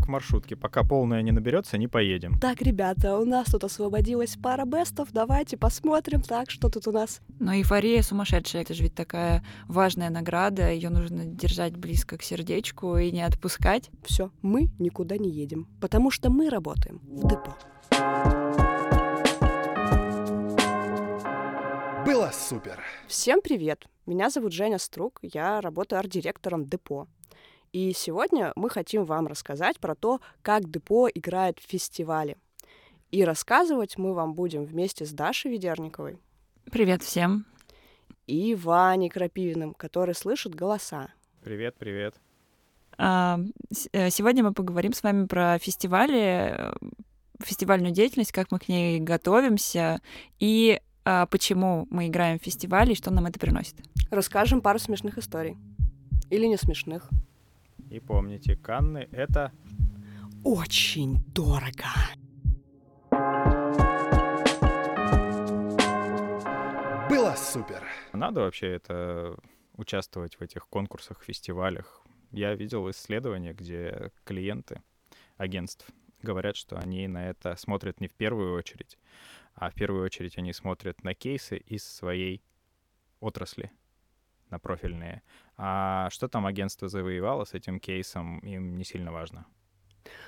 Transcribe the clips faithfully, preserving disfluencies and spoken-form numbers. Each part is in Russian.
как в маршрутке. Пока полная не наберется, не поедем. Так, ребята, у нас тут освободилась пара бестов. Давайте посмотрим, так, что тут у нас. Но эйфория сумасшедшая. Это же ведь такая важная награда. Ее нужно держать близко к сердечку и не отпускать. Все, мы никуда не едем, потому что мы работаем в депо. Было супер! Всем привет! Меня зовут Женя Струг, я работаю арт-директором депо. И сегодня мы хотим вам рассказать про то, как депо играет в фестивале. И рассказывать мы вам будем вместе с Дашей Ведерниковой. Привет всем! И Ваней Крапивиным, который слышит голоса. Привет, привет! Сегодня мы поговорим с вами про фестивали, фестивальную деятельность, как мы к ней готовимся и почему мы играем в фестивале и что нам это приносит. Расскажем пару смешных историй. Или не смешных. И помните, Канны — это... очень дорого! Было супер! Надо вообще это участвовать в этих конкурсах, фестивалях. Я видел исследования, где клиенты агентств говорят, что они на это смотрят не в первую очередь, а в первую очередь они смотрят на кейсы из своей отрасли, на профильные. А что там агентство завоевало с этим кейсом, им не сильно важно.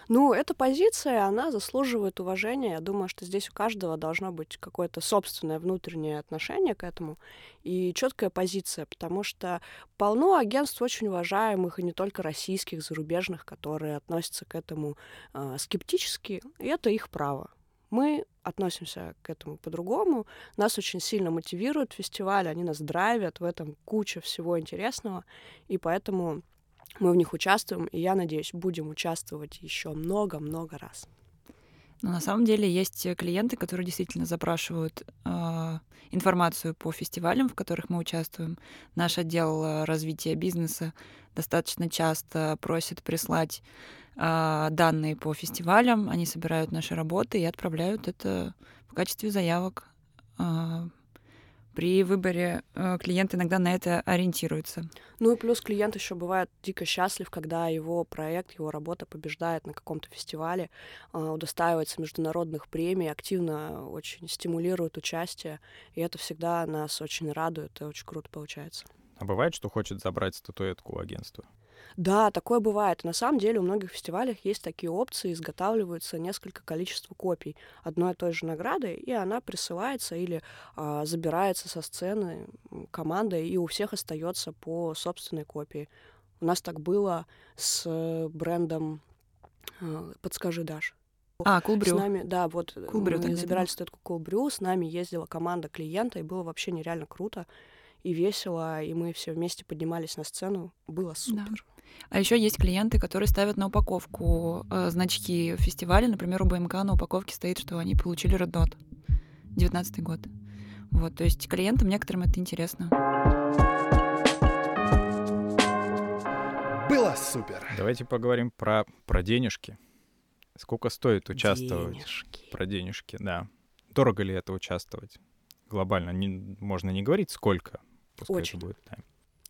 Ну, эта позиция, она заслуживает уважения. Я думаю, что здесь у каждого должно быть какое-то собственное внутреннее отношение к этому и четкая позиция, потому что полно агентств очень уважаемых, и не только российских, зарубежных, которые относятся к этому э, скептически, и это их право. Мы относимся к этому по-другому. Нас очень сильно мотивируют фестивали, они нас драйвят, в этом куча всего интересного, и поэтому мы в них участвуем, и, я надеюсь, будем участвовать еще много-много раз. Но на самом деле есть клиенты, которые действительно запрашивают э, информацию по фестивалям, в которых мы участвуем. Наш отдел развития бизнеса достаточно часто просит прислать э, данные по фестивалям. Они собирают наши работы и отправляют это в качестве заявок. Э, При выборе клиент иногда на это ориентируется. Ну и плюс клиент еще бывает дико счастлив, когда его проект, его работа побеждает на каком-то фестивале, удостаивается международных премий, активно очень стимулирует участие, и это всегда нас очень радует, и очень круто получается. А бывает, что хочет забрать статуэтку у агентства? Да, такое бывает. На самом деле у многих фестивалях есть такие опции, изготавливаются несколько количества копий одной и той же награды, и она присылается или а, забирается со сцены командой, и у всех остается по собственной копии. У нас так было с брендом, а, подскажи, Даш. А, Kulbrew. С нами, да, вот Kulbrew, мы забирали статуэтку Kulbrew, с нами ездила команда клиента, и было вообще нереально круто и весело, и мы все вместе поднимались на сцену. Было супер. Да. А еще есть клиенты, которые ставят на упаковку э, значки фестиваля. Например, у БМК на упаковке стоит, что они получили Red Dot. девятнадцатый год. Вот, то есть клиентам некоторым это интересно. Было супер! Давайте поговорим про, про денежки. Сколько стоит участвовать? Денежки. Про денежки, да. Дорого ли это участвовать? Глобально не, можно не говорить, сколько, пускай очень, это будет. Да.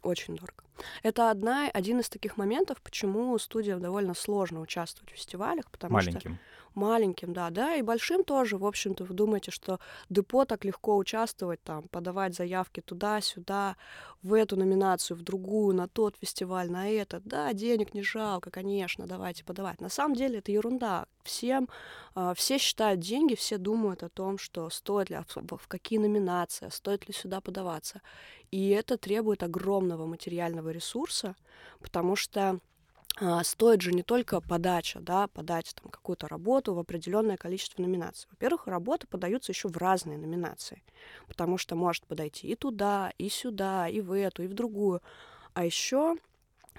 Очень дорого. Это одна, один из таких моментов, почему студиям довольно сложно участвовать в фестивалях, потому маленьким. что... Маленьким. да, да, и большим тоже, в общем-то, вы думаете, что депо так легко участвовать, там, подавать заявки туда-сюда, в эту номинацию, в другую, на тот фестиваль, на этот. Да, денег не жалко, конечно, давайте подавать. На самом деле это ерунда. Всем, все считают деньги, все думают о том, что стоит ли, в какие номинации, стоит ли сюда подаваться. И это требует огромного материального ресурса, потому что а, стоит же не только подача, да, подать там какую-то работу в определенное количество номинаций. Во-первых, работы подаются еще в разные номинации, потому что может подойти и туда, и сюда, и в эту, и в другую. А еще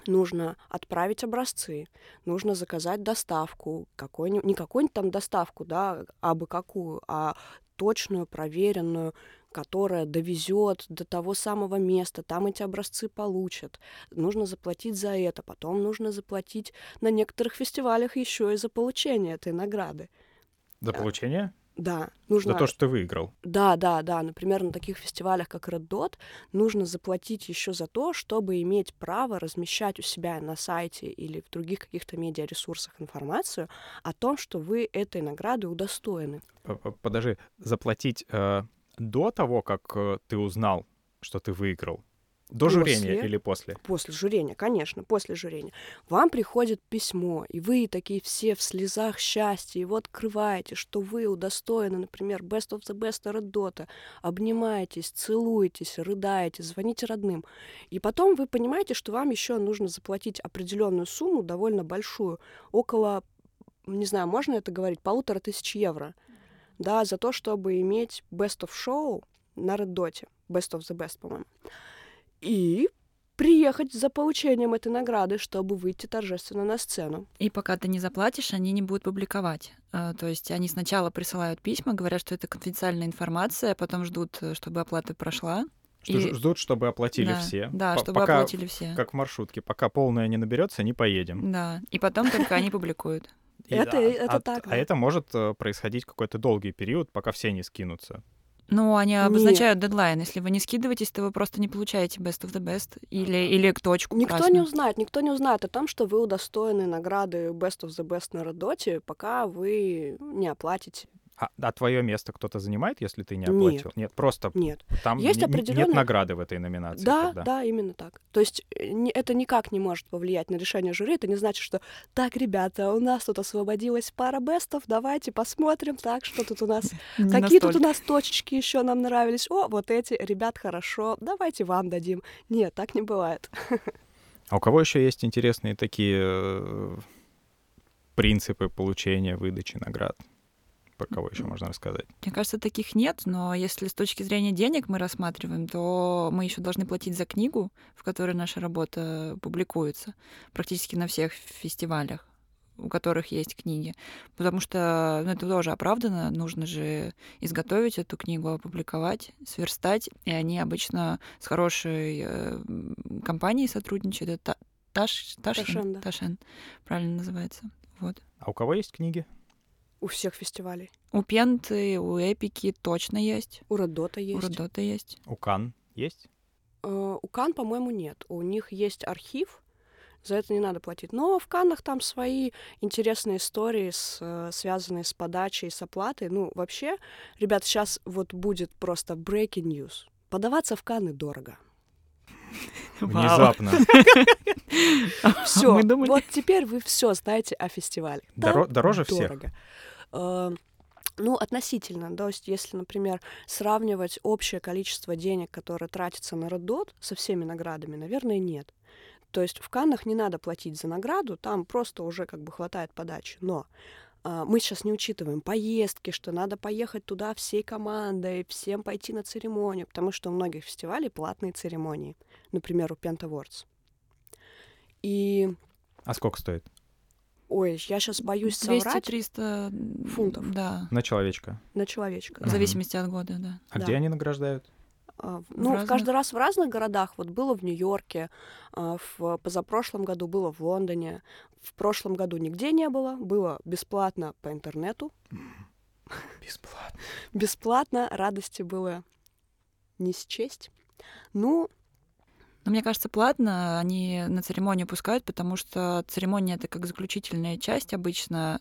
нужно отправить образцы, нужно заказать доставку, какой-нибудь, не какую-нибудь там доставку, да, абы какую, а точную, проверенную, которая довезет до того самого места, там эти образцы получат. Нужно заплатить за это, потом нужно заплатить на некоторых фестивалях еще и за получение этой награды. За получение? Да, нужно... За то, что ты выиграл. Да, да, да. Например, на таких фестивалях, как Red Dot, нужно заплатить еще за то, чтобы иметь право размещать у себя на сайте или в других каких-то медиаресурсах информацию о том, что вы этой награды удостоены. Подожди, заплатить э, до того, как э, ты узнал, что ты выиграл? До после, журения или после? После журения, конечно, после журения. Вам приходит письмо, и вы такие все в слезах счастья, его открываете, что вы удостоены, например, Best of the Best Red Dot, обнимаетесь, целуетесь, рыдаете, звоните родным. И потом вы понимаете, что вам еще нужно заплатить определенную сумму, довольно большую, около, не знаю, можно это говорить, полутора тысяч евро, да, за то, чтобы иметь Best of Show на Red Dot, Best of the Best, по-моему. И приехать за получением этой награды, чтобы выйти торжественно на сцену. И пока ты не заплатишь, они не будут публиковать. То есть они сначала присылают письма, говорят, что это конфиденциальная информация, потом ждут, чтобы оплата прошла. Что и... Ждут, чтобы оплатили да, все. Да, П- чтобы пока, оплатили все. Как в маршрутке. Пока полная не наберется, не поедем. Да, и потом только они публикуют. Это так. А это может происходить какой-то долгий период, пока все не скинутся. Ну, они обозначают Нет. дедлайн. Если вы не скидываетесь, то вы просто не получаете best of the best или, или точку никто красную. Не узнает, никто не узнает о том, что вы удостоены награды best of the best на Red Dot, пока вы не оплатите. А, а твое место кто-то занимает, если ты не оплатил? Нет, Нет просто Нет. там Есть н- определенные... нет награды в этой номинации. Да, тогда. Да, именно так. То есть не, это никак не может повлиять на решение жюри. Это не значит, что так, ребята, у нас тут освободилась пара бестов, давайте посмотрим, так, что тут у нас, какие тут у нас точечки еще нам нравились. О, вот эти, ребят, хорошо, давайте вам дадим. Нет, так не бывает. А у кого еще есть интересные такие принципы получения, выдачи наград? Про кого еще можно рассказать? Мне кажется, таких нет, но если с точки зрения денег мы рассматриваем, то мы еще должны платить за книгу, в которой наша работа публикуется практически на всех фестивалях, у которых есть книги. Потому что ну, это тоже оправдано. Нужно же изготовить эту книгу, опубликовать, сверстать. И они обычно с хорошей э, компанией сотрудничают. Это Таш, Ташен, Ташен, да. Ташен, правильно называется. Вот. А у кого есть книги? У всех фестивалей. У Пенты, у Эпики точно есть. У Red Dot есть. У Red Dot есть. У Кан есть? Э, у Кан, по-моему, нет. У них есть архив, за это не надо платить. Но в Каннах там свои интересные истории, с, связанные с подачей, с оплатой. Ну, вообще, ребят, сейчас вот будет просто breaking news. Подаваться в Канны дорого. Внезапно. Все, вот теперь вы все знаете о фестивале. Дороже всех. Ну, относительно. То есть, если, например, сравнивать общее количество денег, которое тратится на Red Dot, со всеми наградами, наверное, нет. То есть в Каннах не надо платить за награду, там просто уже как бы хватает подачи. Но мы сейчас не учитываем поездки, что надо поехать туда всей командой, всем пойти на церемонию, потому что у многих фестивалей платные церемонии. Например, у Pentawards. И... А сколько стоит? Ой, я сейчас боюсь соврать. двести-триста фунтов. Да. На человечка? На человечка. Да. В зависимости от года, да. А да. где они награждают? А, ну, в каждый раз в разных городах. Вот было в Нью-Йорке, в позапрошлом году было в Лондоне, в прошлом году нигде не было, было бесплатно по интернету. Бесплатно. Бесплатно, радости было не счесть. Ну... Но мне кажется, платно они на церемонию пускают, потому что церемония — это как заключительная часть обычно.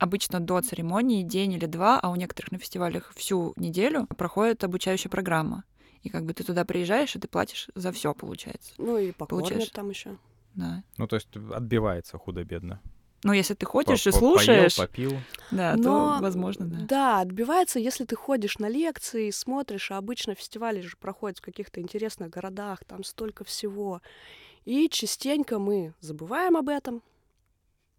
Обычно до церемонии день или два, а у некоторых на фестивалях всю неделю проходит обучающая программа. И как бы ты туда приезжаешь, и ты платишь за все, получается. Ну и покормят получаешь... там еще. Да. Ну то есть отбивается худо-бедно. Ну, если ты ходишь и слушаешь... Поел, попил. Да, но, то, возможно, да. Да, отбивается, если ты ходишь на лекции, смотришь, а обычно фестивали же проходят в каких-то интересных городах, там столько всего. И частенько мы забываем об этом.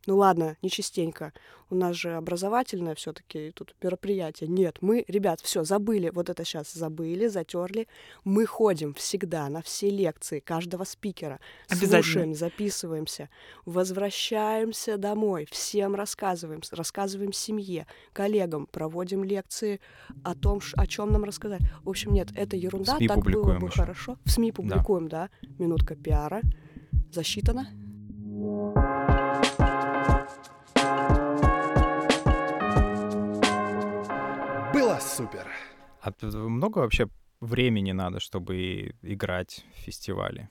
Ну ладно, не частенько. У нас же образовательное все-таки тут мероприятие. Нет, мы, ребят, все забыли. Вот это сейчас забыли, затерли. Мы ходим всегда на все лекции каждого спикера. Слушаем, записываемся, возвращаемся домой, всем рассказываем, рассказываем семье, коллегам, проводим лекции о том, о чем нам рассказать. В общем, нет, это ерунда. Так было бы еще. Хорошо. В СМИ публикуем, да. да. Минутка пиара. Засчитано. супер. А много вообще времени надо, чтобы играть в фестивале?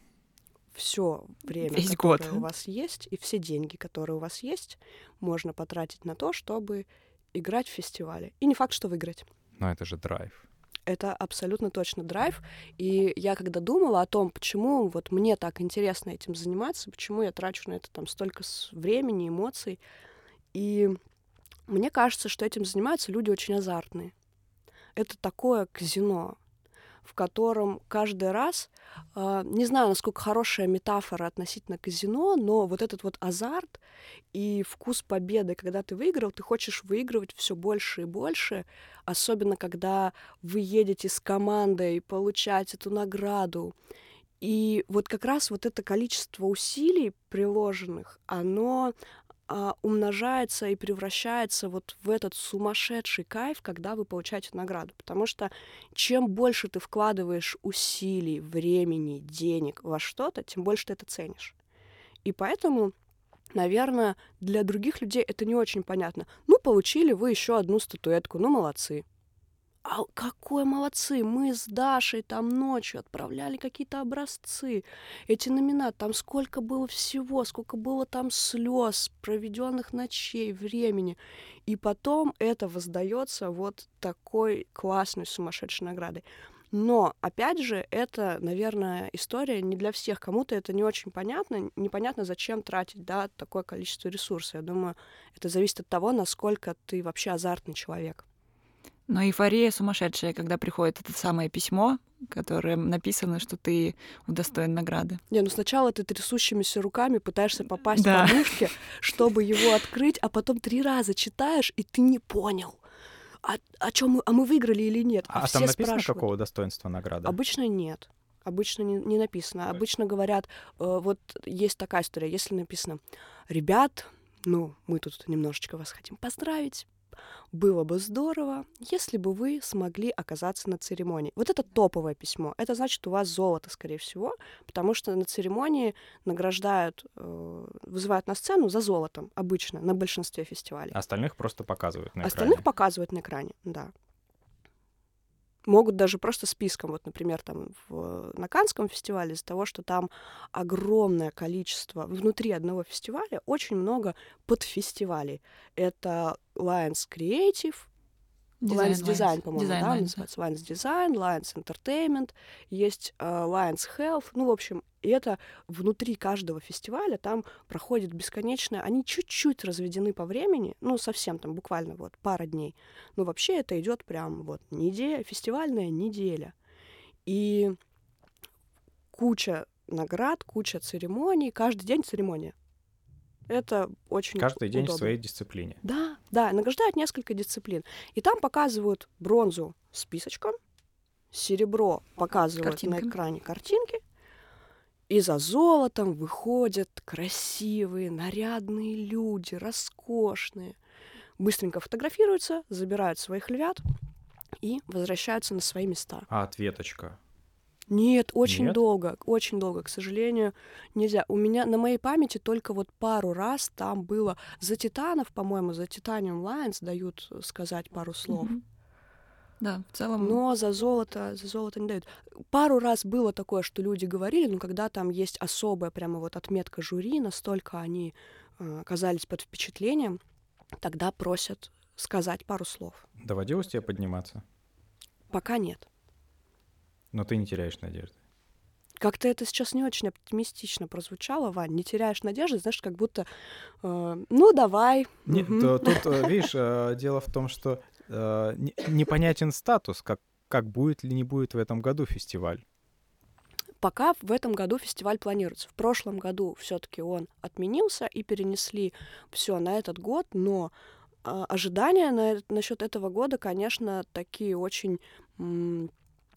Все время, весь которое год у вас есть, и все деньги, которые у вас есть, можно потратить на то, чтобы играть в фестивале. И не факт, что выиграть. Но это же драйв. Это абсолютно точно драйв. И я когда думала о том, почему вот мне так интересно этим заниматься, почему я трачу на это там столько времени, эмоций, и мне кажется, что этим занимаются люди очень азартные. Это такое казино, в котором каждый раз, э, не знаю, насколько хорошая метафора относительно казино, но вот этот вот азарт и вкус победы, когда ты выиграл, ты хочешь выигрывать все больше и больше, особенно когда вы едете с командой получать эту награду. И вот как раз вот это количество усилий приложенных, оно э, умножается и превращается вот в этот сумасшедший кайф, когда вы получаете награду. Потому что чем больше ты вкладываешь усилий, времени, денег во что-то, тем больше ты это ценишь. И поэтому, наверное, для других людей это не очень понятно. Ну, получили вы еще одну статуэтку, ну, молодцы. А какой молодцы! Мы с Дашей там ночью отправляли какие-то образцы, эти номинаты, там сколько было всего, сколько было там слез, проведенных ночей, времени. И потом это воздается вот такой классной сумасшедшей наградой. Но, опять же, это, наверное, история не для всех. Кому-то это не очень понятно. Непонятно, зачем тратить, да, такое количество ресурсов. Я думаю, это зависит от того, насколько ты вообще азартный человек. Но эйфория сумасшедшая, когда приходит это самое письмо, которое написано, что ты удостоен награды. Не, ну сначала ты трясущимися руками пытаешься попасть да. в подушки, чтобы его открыть, а потом три раза читаешь, и ты не понял. А, о чем мы, а мы выиграли или нет? А, а все там написано, спрашивают, какого достоинства награда? Обычно нет. Обычно не, не написано. Обычно говорят, э, вот есть такая история, если написано: ребят, ну, мы тут немножечко вас хотим поздравить. Было бы здорово, если бы вы смогли оказаться на церемонии. Вот это топовое письмо. Это значит, у вас золото, скорее всего, потому что на церемонии награждают, э, вызывают на сцену за золотом обычно на большинстве фестивалей. Остальных просто показывают на экране. Остальных показывают на экране, да. Могут даже просто списком, вот, например, там в, на Канском фестивале, из-за того, что там огромное количество, внутри одного фестиваля очень много подфестивалей. Это Lions Creative, Design, Lions Design, Lions. по-моему, Design, да, Lions. называется Lions Design, Lions Entertainment, есть uh, Lions Health, ну, в общем, и это внутри каждого фестиваля там проходит бесконечное, они чуть-чуть разведены по времени, ну, совсем там буквально вот пара дней, но вообще это идет прям вот неделя, фестивальная неделя. И куча наград, куча церемоний, каждый день церемония. Это очень Каждый удобно. День в своей дисциплине. Да, да, награждают несколько дисциплин. И там показывают бронзу списочком, серебро показывают картинками. На экране картинки, и за золотом выходят красивые, нарядные люди, роскошные. Быстренько фотографируются, забирают своих львят и возвращаются на свои места. А ответочка? Нет, очень Нет? долго, очень долго, к сожалению, нельзя. У меня на моей памяти только вот пару раз там было за Титанов, по-моему, за Titanium Lions дают сказать пару слов. Mm-hmm. Да, в целом. Но за золото, за золото не дают. Пару раз было такое, что люди говорили, но когда там есть особая прямо вот отметка жюри, настолько они э, оказались под впечатлением, тогда просят сказать пару слов. Доводилось тебе подниматься? Пока нет. Но ты не теряешь надежды. Как-то это сейчас не очень оптимистично прозвучало, Вань. Не теряешь надежды, знаешь, как будто... Э, ну, давай. Нет, угу. Тут, видишь, дело в том, что непонятен статус, как будет или не будет в этом году фестиваль. Пока в этом году фестиваль планируется. В прошлом году все-таки он отменился и перенесли все на этот год, но ожидания насчет этого года, конечно, такие очень...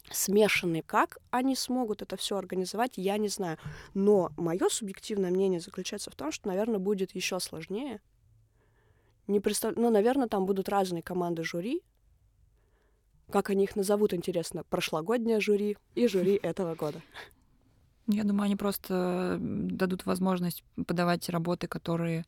смешанные. Как они смогут это все организовать, я не знаю. Но мое субъективное мнение заключается в том, что, наверное, будет еще сложнее. Не представ... Ну, наверное, там будут разные команды жюри. Как они их назовут, интересно. Прошлогоднее жюри и жюри этого года. Я думаю, они просто дадут возможность подавать работы, которые,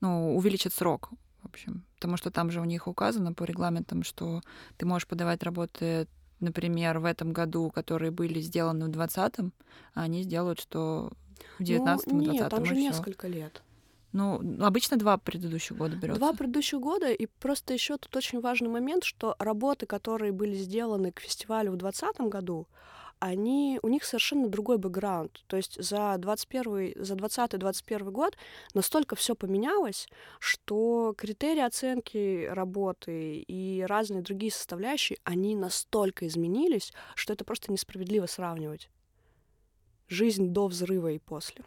ну, увеличат срок общем. Потому что там же у них указано по регламентам, что ты можешь подавать работы, например, в этом году, которые были сделаны в двадцатом, а они сделают, что в девятнадцатом ну, и двадцатом. Нет, там же всё. Несколько лет. Ну, обычно два предыдущих года берется. Два предыдущих года, и просто еще тут очень важный момент, что работы, которые были сделаны к фестивалю в двадцатом году, они, у них совершенно другой бэкграунд. То есть за, двадцать первый, за двадцатый двадцать первый год настолько все поменялось, что критерии оценки работы и разные другие составляющие, они настолько изменились, что это просто несправедливо сравнивать. Жизнь до взрыва и после.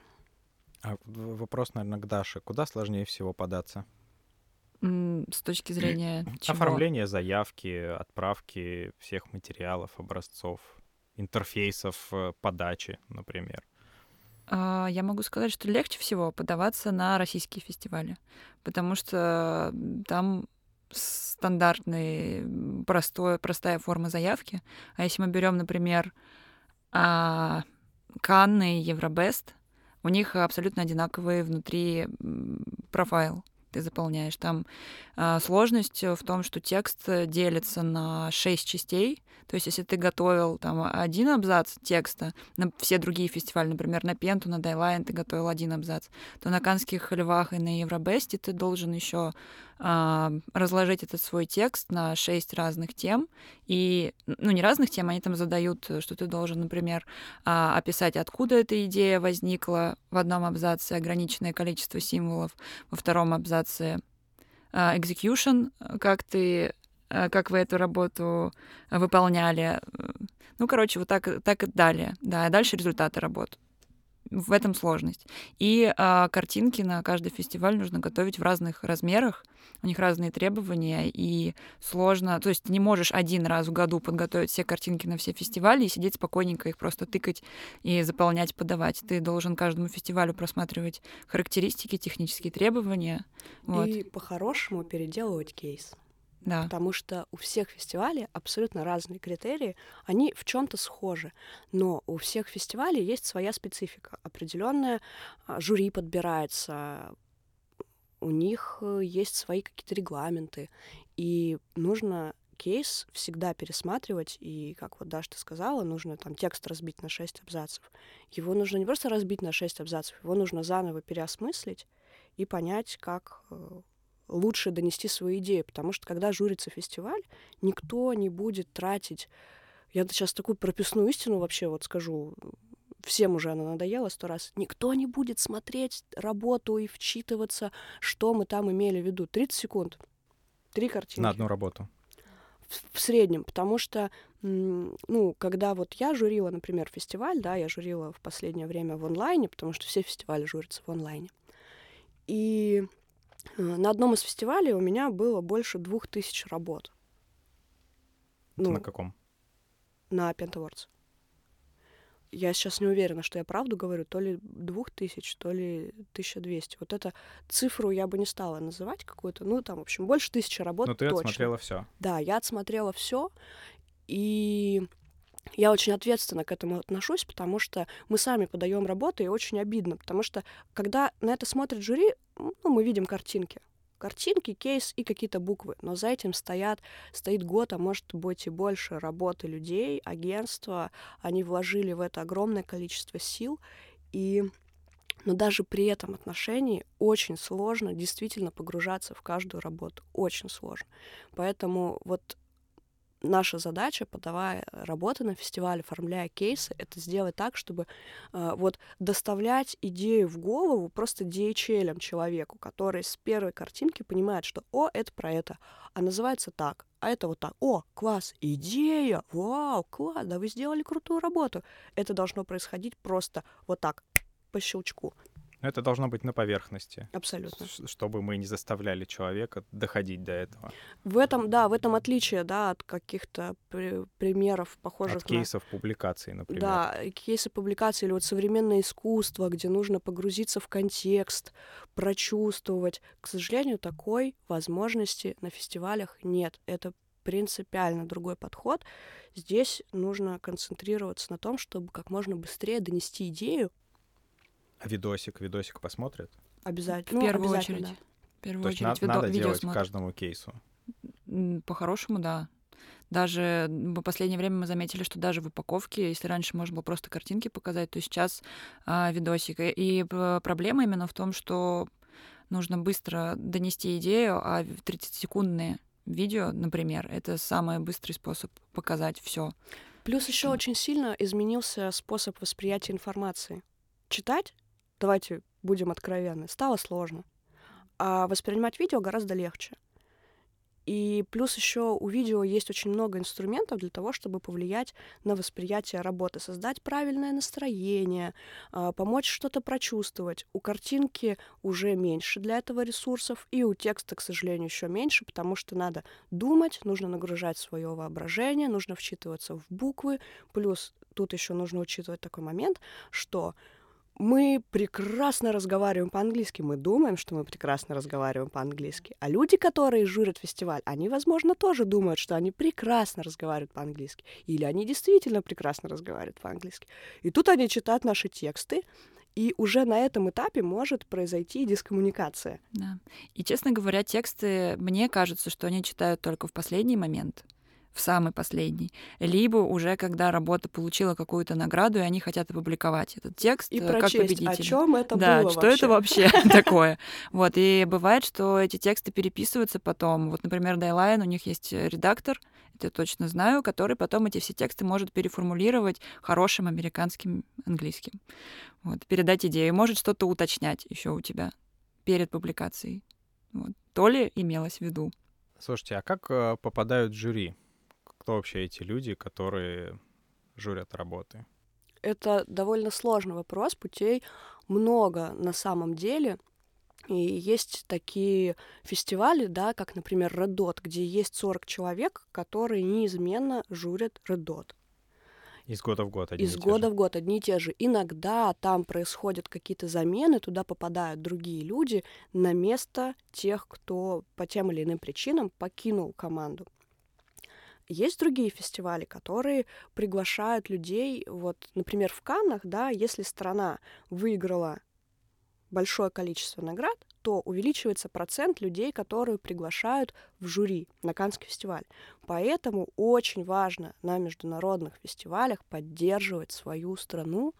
А вопрос, наверное, к Даше. Куда сложнее всего податься? С точки зрения чего? Оформление заявки, отправки всех материалов, образцов, интерфейсов, подачи, например. Я могу сказать, что легче всего подаваться на российские фестивали, потому что там стандартная, простая форма заявки. А если мы берем, например, Канны, Евробест, у них абсолютно одинаковые внутри профайл ты заполняешь. Там э, сложность в том, что текст делится на шесть частей. То есть если ты готовил там, один абзац текста на все другие фестивали, например, на Пенту, на Dieline ты готовил один абзац, то на Канских львах и на Евробесте ты должен еще э, разложить этот свой текст на шесть разных тем. И, ну, не разных тем, они там задают, что ты должен, например, э, описать, откуда эта идея возникла. В одном абзаце ограниченное количество символов, во втором абзаце экзекьюшн, как ты, как вы эту работу выполняли. Ну, короче, вот так, так и далее. Да, а дальше результаты работ. В этом сложность. И а, картинки на каждый фестиваль нужно готовить в разных размерах. У них разные требования, и сложно... То есть ты не можешь один раз в году подготовить все картинки на все фестивали и сидеть спокойненько их просто тыкать и заполнять, подавать. Ты должен каждому фестивалю просматривать характеристики, технические требования. Вот. И по-хорошему переделывать кейс. Да. Потому что у всех фестивалей абсолютно разные критерии, они в чем-то схожи, но у всех фестивалей есть своя специфика, определенная, жюри подбирается, у них есть свои какие-то регламенты, и нужно кейс всегда пересматривать, и, как вот Даша ты сказала, нужно там текст разбить на шесть абзацев. Его нужно не просто разбить на шесть абзацев, его нужно заново переосмыслить и понять, как... лучше донести свою идею, потому что, когда журится фестиваль, никто не будет тратить... Я сейчас такую прописную истину вообще вот скажу, всем уже она надоела сто раз. Никто не будет смотреть работу и вчитываться, что мы там имели в виду. тридцать секунд, три картинки. На одну работу. В, в среднем, потому что, ну, когда вот я журила, например, фестиваль, да, я журила в последнее время в онлайне, потому что все фестивали журятся в онлайне. И... На одном из фестивалей у меня было больше двух тысяч работ. Ну, на каком? На Pentawards. Я сейчас не уверена, что я правду говорю. То ли двух тысяч, то ли тысяча двести. Вот эту цифру я бы не стала называть какую-то. Ну, там, в общем, больше тысячи работ точно. Но ты точно отсмотрела все. Да, я отсмотрела все. И... Я очень ответственно к этому отношусь, потому что мы сами подаем работы, и очень обидно, потому что, когда на это смотрит жюри, ну, мы видим картинки. Картинки, кейс и какие-то буквы. Но за этим стоят, стоит год, а может быть и больше работы людей, агентства. Они вложили в это огромное количество сил. И... Но даже при этом отношении очень сложно действительно погружаться в каждую работу. Очень сложно. Поэтому вот... Наша задача, подавая работы на фестивале, оформляя кейсы, это сделать так, чтобы э, вот доставлять идею в голову просто ди эйч эль-ом человеку, который с первой картинки понимает, что «О, это про это», а называется так, а это вот так. «О, класс, идея! Вау, класс, да вы сделали крутую работу!» Это должно происходить просто вот так, по щелчку. Это должно быть на поверхности. Абсолютно. Чтобы мы не заставляли человека доходить до этого. В этом, да, в этом отличие, да, от каких-то при- примеров, похожих на... От кейсов на... публикаций, например. Да, кейсы публикаций или вот современное искусство, где нужно погрузиться в контекст, прочувствовать. К сожалению, такой возможности на фестивалях нет. Это принципиально другой подход. Здесь нужно концентрироваться на том, чтобы как можно быстрее донести идею. А видосик, видосик посмотрят? Обязательно. В ну, первую обязательно, очередь. Да. В первую очередь, надо, видо- надо делать к каждому кейсу? По-хорошему, да. Даже в последнее время мы заметили, что даже в упаковке, если раньше можно было просто картинки показать, то сейчас а, видосик. И проблема именно в том, что нужно быстро донести идею, а тридцатисекундные видео, например, это самый быстрый способ показать все. Плюс еще да. очень сильно изменился способ восприятия информации. Читать, давайте будем откровенны, стало сложно. А воспринимать видео гораздо легче. И плюс еще у видео есть очень много инструментов для того, чтобы повлиять на восприятие работы, создать правильное настроение, помочь что-то прочувствовать. У картинки уже меньше для этого ресурсов, и у текста, к сожалению, еще меньше, потому что надо думать, нужно нагружать свое воображение, нужно вчитываться в буквы. Плюс тут еще нужно учитывать такой момент, что мы прекрасно разговариваем по-английски, мы думаем, что мы прекрасно разговариваем по-английски. А люди, которые журят фестиваль, они, возможно, тоже думают, что они прекрасно разговаривают по-английски. Или они действительно прекрасно разговаривают по-английски. И тут они читают наши тексты, и уже на этом этапе может произойти дискоммуникация. Да. И, честно говоря, тексты, мне кажется, что они читают только в последний момент. В самый последний, либо уже когда работа получила какую-то награду, и они хотят опубликовать этот текст и как победитель. О чем это да, было? Да, что вообще? Это вообще такое. Вот. И бывает, что эти тексты переписываются потом. Вот, например, Dieline, у них есть редактор, это я точно знаю, который потом эти все тексты может переформулировать хорошим американским английским. Вот, передать идею. Может что-то уточнять еще у тебя перед публикацией. Вот. То ли имелось в виду. Слушайте, а как попадают в жюри? Кто вообще эти люди, которые журят работы? Это довольно сложный вопрос. Путей много на самом деле. И есть такие фестивали, да, как, например, Red Dot, где есть сорок человек, которые неизменно журят Red Dot. Из года в год одни и те же. Из года в год одни и те же. Иногда там происходят какие-то замены, туда попадают другие люди на место тех, кто по тем или иным причинам покинул команду. Есть другие фестивали, которые приглашают людей, вот, например, в Каннах, да, если страна выиграла большое количество наград, то увеличивается процент людей, которые приглашают в жюри на Каннский фестиваль. Поэтому очень важно на международных фестивалях поддерживать свою страну,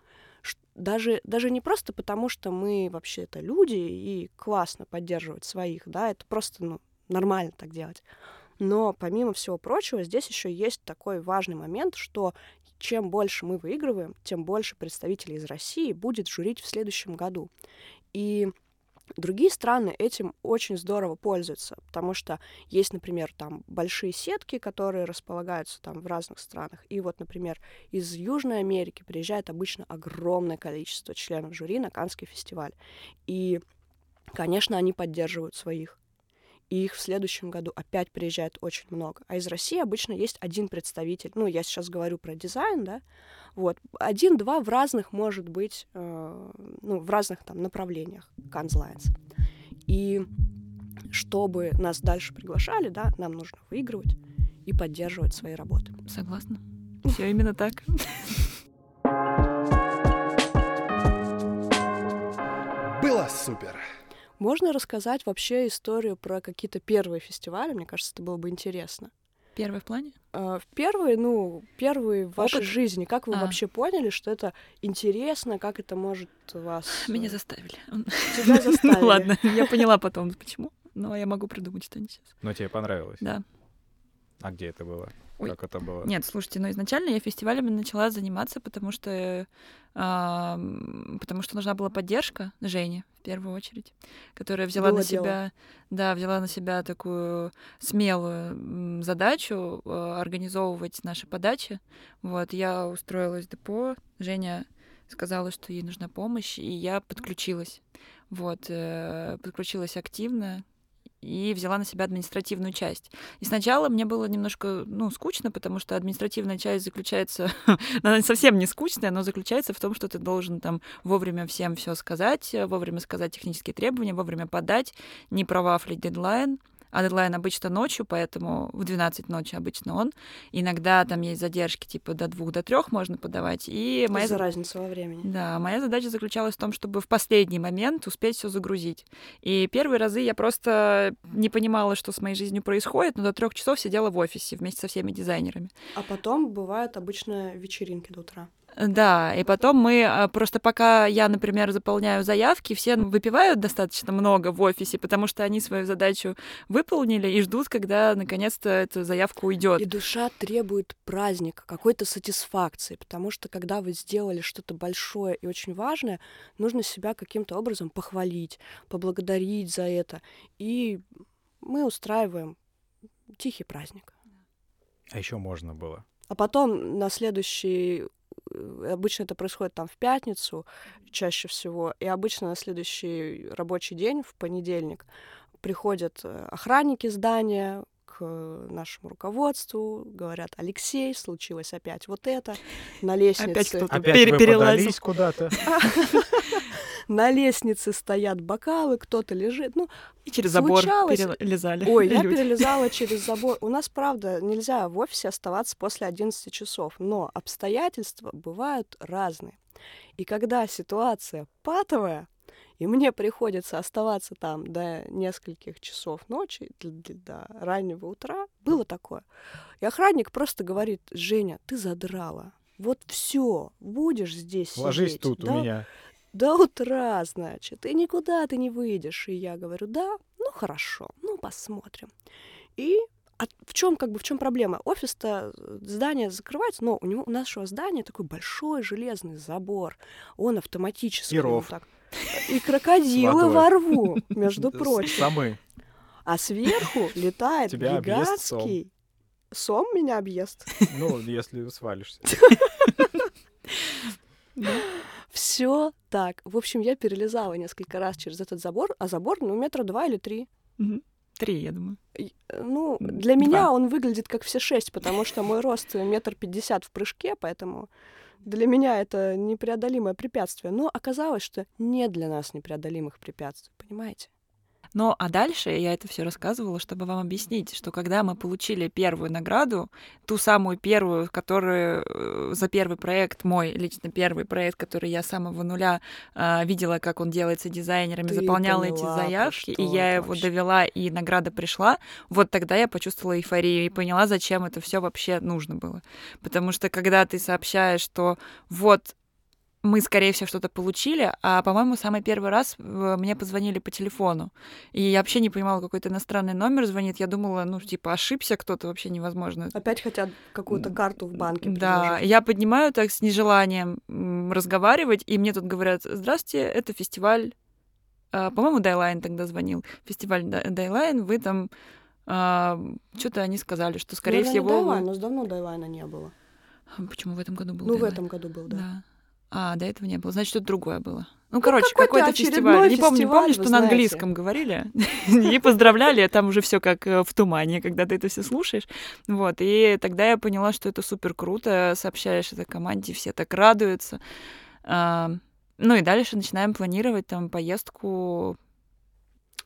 даже, даже не просто потому, что мы вообще-то люди, и классно поддерживать своих, да, это просто, ну, нормально так делать. Но, помимо всего прочего, здесь еще есть такой важный момент, что чем больше мы выигрываем, тем больше представителей из России будет жюрить в следующем году. И другие страны этим очень здорово пользуются, потому что есть, например, там большие сетки, которые располагаются там в разных странах. И вот, например, из Южной Америки приезжает обычно огромное количество членов жюри на Каннский фестиваль. И, конечно, они поддерживают своих. И их в следующем году опять приезжает очень много. А из России обычно есть один представитель. Ну, я сейчас говорю про дизайн, да. Вот. Один-два в разных, может быть, э, ну, в разных там направлениях Cannes Lions. И чтобы нас дальше приглашали, да, нам нужно выигрывать и поддерживать свои работы. Согласна. Все именно так. Было супер! Можно рассказать вообще историю про какие-то первые фестивали? Мне кажется, это было бы интересно. Первые в плане? Первые, ну, первые в вашей жизни. Как вы а. вообще поняли, что это интересно, как это может вас... Меня заставили. Тебя заставили. Ну ладно, я поняла потом, почему. Но я могу придумать что-нибудь сейчас. Но тебе понравилось? Да. А где это было? Ой. Как это было? Нет, слушайте, но ну, изначально я фестивалями начала заниматься, потому что, а, потому что нужна была поддержка Жени, в первую очередь, которая взяла было на себя, дело. да, взяла на себя такую смелую задачу а, организовывать наши подачи. Вот, я устроилась в депо, Женя сказала, что ей нужна помощь, и я подключилась. Вот, подключилась активно. И взяла на себя административную часть. И сначала мне было немножко, ну, скучно, потому что административная часть заключается... Она совсем не скучная, но заключается в том, что ты должен там вовремя всем все сказать, вовремя сказать технические требования, вовремя подать, не провафлить дедлайн. а дедлайн обычно ночью, поэтому в двенадцать ночи обычно он. Иногда там есть задержки, типа до двух, до трех можно подавать. И моя... За разницу во времени. Да, моя задача заключалась в том, чтобы в последний момент успеть все загрузить. И первые разы я просто не понимала, что с моей жизнью происходит, но до трех часов сидела в офисе вместе со всеми дизайнерами. А потом бывают обычно вечеринки до утра. Да, и потом мы просто пока я, например, заполняю заявки, все выпивают достаточно много в офисе, потому что они свою задачу выполнили и ждут, когда наконец-то эта заявка уйдет. И душа требует праздника, какой-то сатисфакции, потому что когда вы сделали что-то большое и очень важное, нужно себя каким-то образом похвалить, поблагодарить за это. И мы устраиваем тихий праздник. А еще можно было. А потом на следующий... Обычно это происходит там в пятницу чаще всего, и обычно на следующий рабочий день, в понедельник, приходят охранники здания к нашему руководству, говорят: Алексей, случилось опять вот это, на лестнице... Опять кто-то перелазил куда-то. На лестнице стоят бокалы, кто-то лежит. Ну, и через забор перелезали. Ой, я перелезала через забор. У нас, правда, нельзя в офисе оставаться после одиннадцати часов, но обстоятельства бывают разные. И когда ситуация патовая, и мне приходится оставаться там до нескольких часов ночи, до раннего утра, было такое. И охранник просто говорит: Женя, ты задрала. Вот все, будешь здесь Ложись сидеть. Ложись тут да? у меня. До утра, значит, и никуда ты не выйдешь. И я говорю: да, ну хорошо, ну посмотрим. И а в чем как бы в чем проблема? Офис-то, здание закрывается, но у него у нашего здания такой большой железный забор. Он автоматически. И ров. Вот так. И крокодилы во рву, между прочим. Самы. А сверху летает гигантский... Сом меня объест. Ну, если свалишься. Все так. В общем, я перелезала несколько раз через этот забор, а забор, ну, метра два или три. Три, я думаю. Ну, для меня он выглядит как все шесть, потому что мой рост метр пятьдесят в прыжке, поэтому для меня это непреодолимое препятствие. Но оказалось, что нет для нас непреодолимых препятствий, понимаете? Ну, а дальше я это все рассказывала, чтобы вам объяснить, что когда мы получили первую награду, ту самую первую, которую за первый проект, мой лично первый проект, который я с самого нуля а, видела, как он делается дизайнерами, Ты заполняла поняла, эти заявки, и я его вообще? довела, и награда пришла, вот тогда я почувствовала эйфорию и поняла, зачем это все вообще нужно было. Потому что когда ты сообщаешь, что вот... Мы, скорее всего, что-то получили, а, по-моему, самый первый раз мне позвонили по телефону, и я вообще не понимала, какой-то иностранный номер звонит, я думала, ну, типа, ошибся кто-то, вообще невозможно. Опять хотят какую-то карту в банке предложить. Да, я поднимаю так с нежеланием разговаривать, и мне тут говорят: здравствуйте, это фестиваль, по-моему, Dieline тогда звонил, фестиваль Dieline, вы там, что-то они сказали, что, скорее всего... Ну, Dieline, у нас давно Dieline не было. Почему в этом году был Dieline? Ну, в этом году был, да. да. А, до этого не было. Значит, что-то другое было. Ну, ну короче, какой-то, какой-то фестиваль. Не помню, фестиваль, помню, что знаете. На английском говорили и поздравляли. Там уже все как в тумане, когда ты это все слушаешь. Вот. И тогда я поняла, что это супер круто. Сообщаешь это команде, все так радуются. Ну и дальше начинаем планировать там поездку.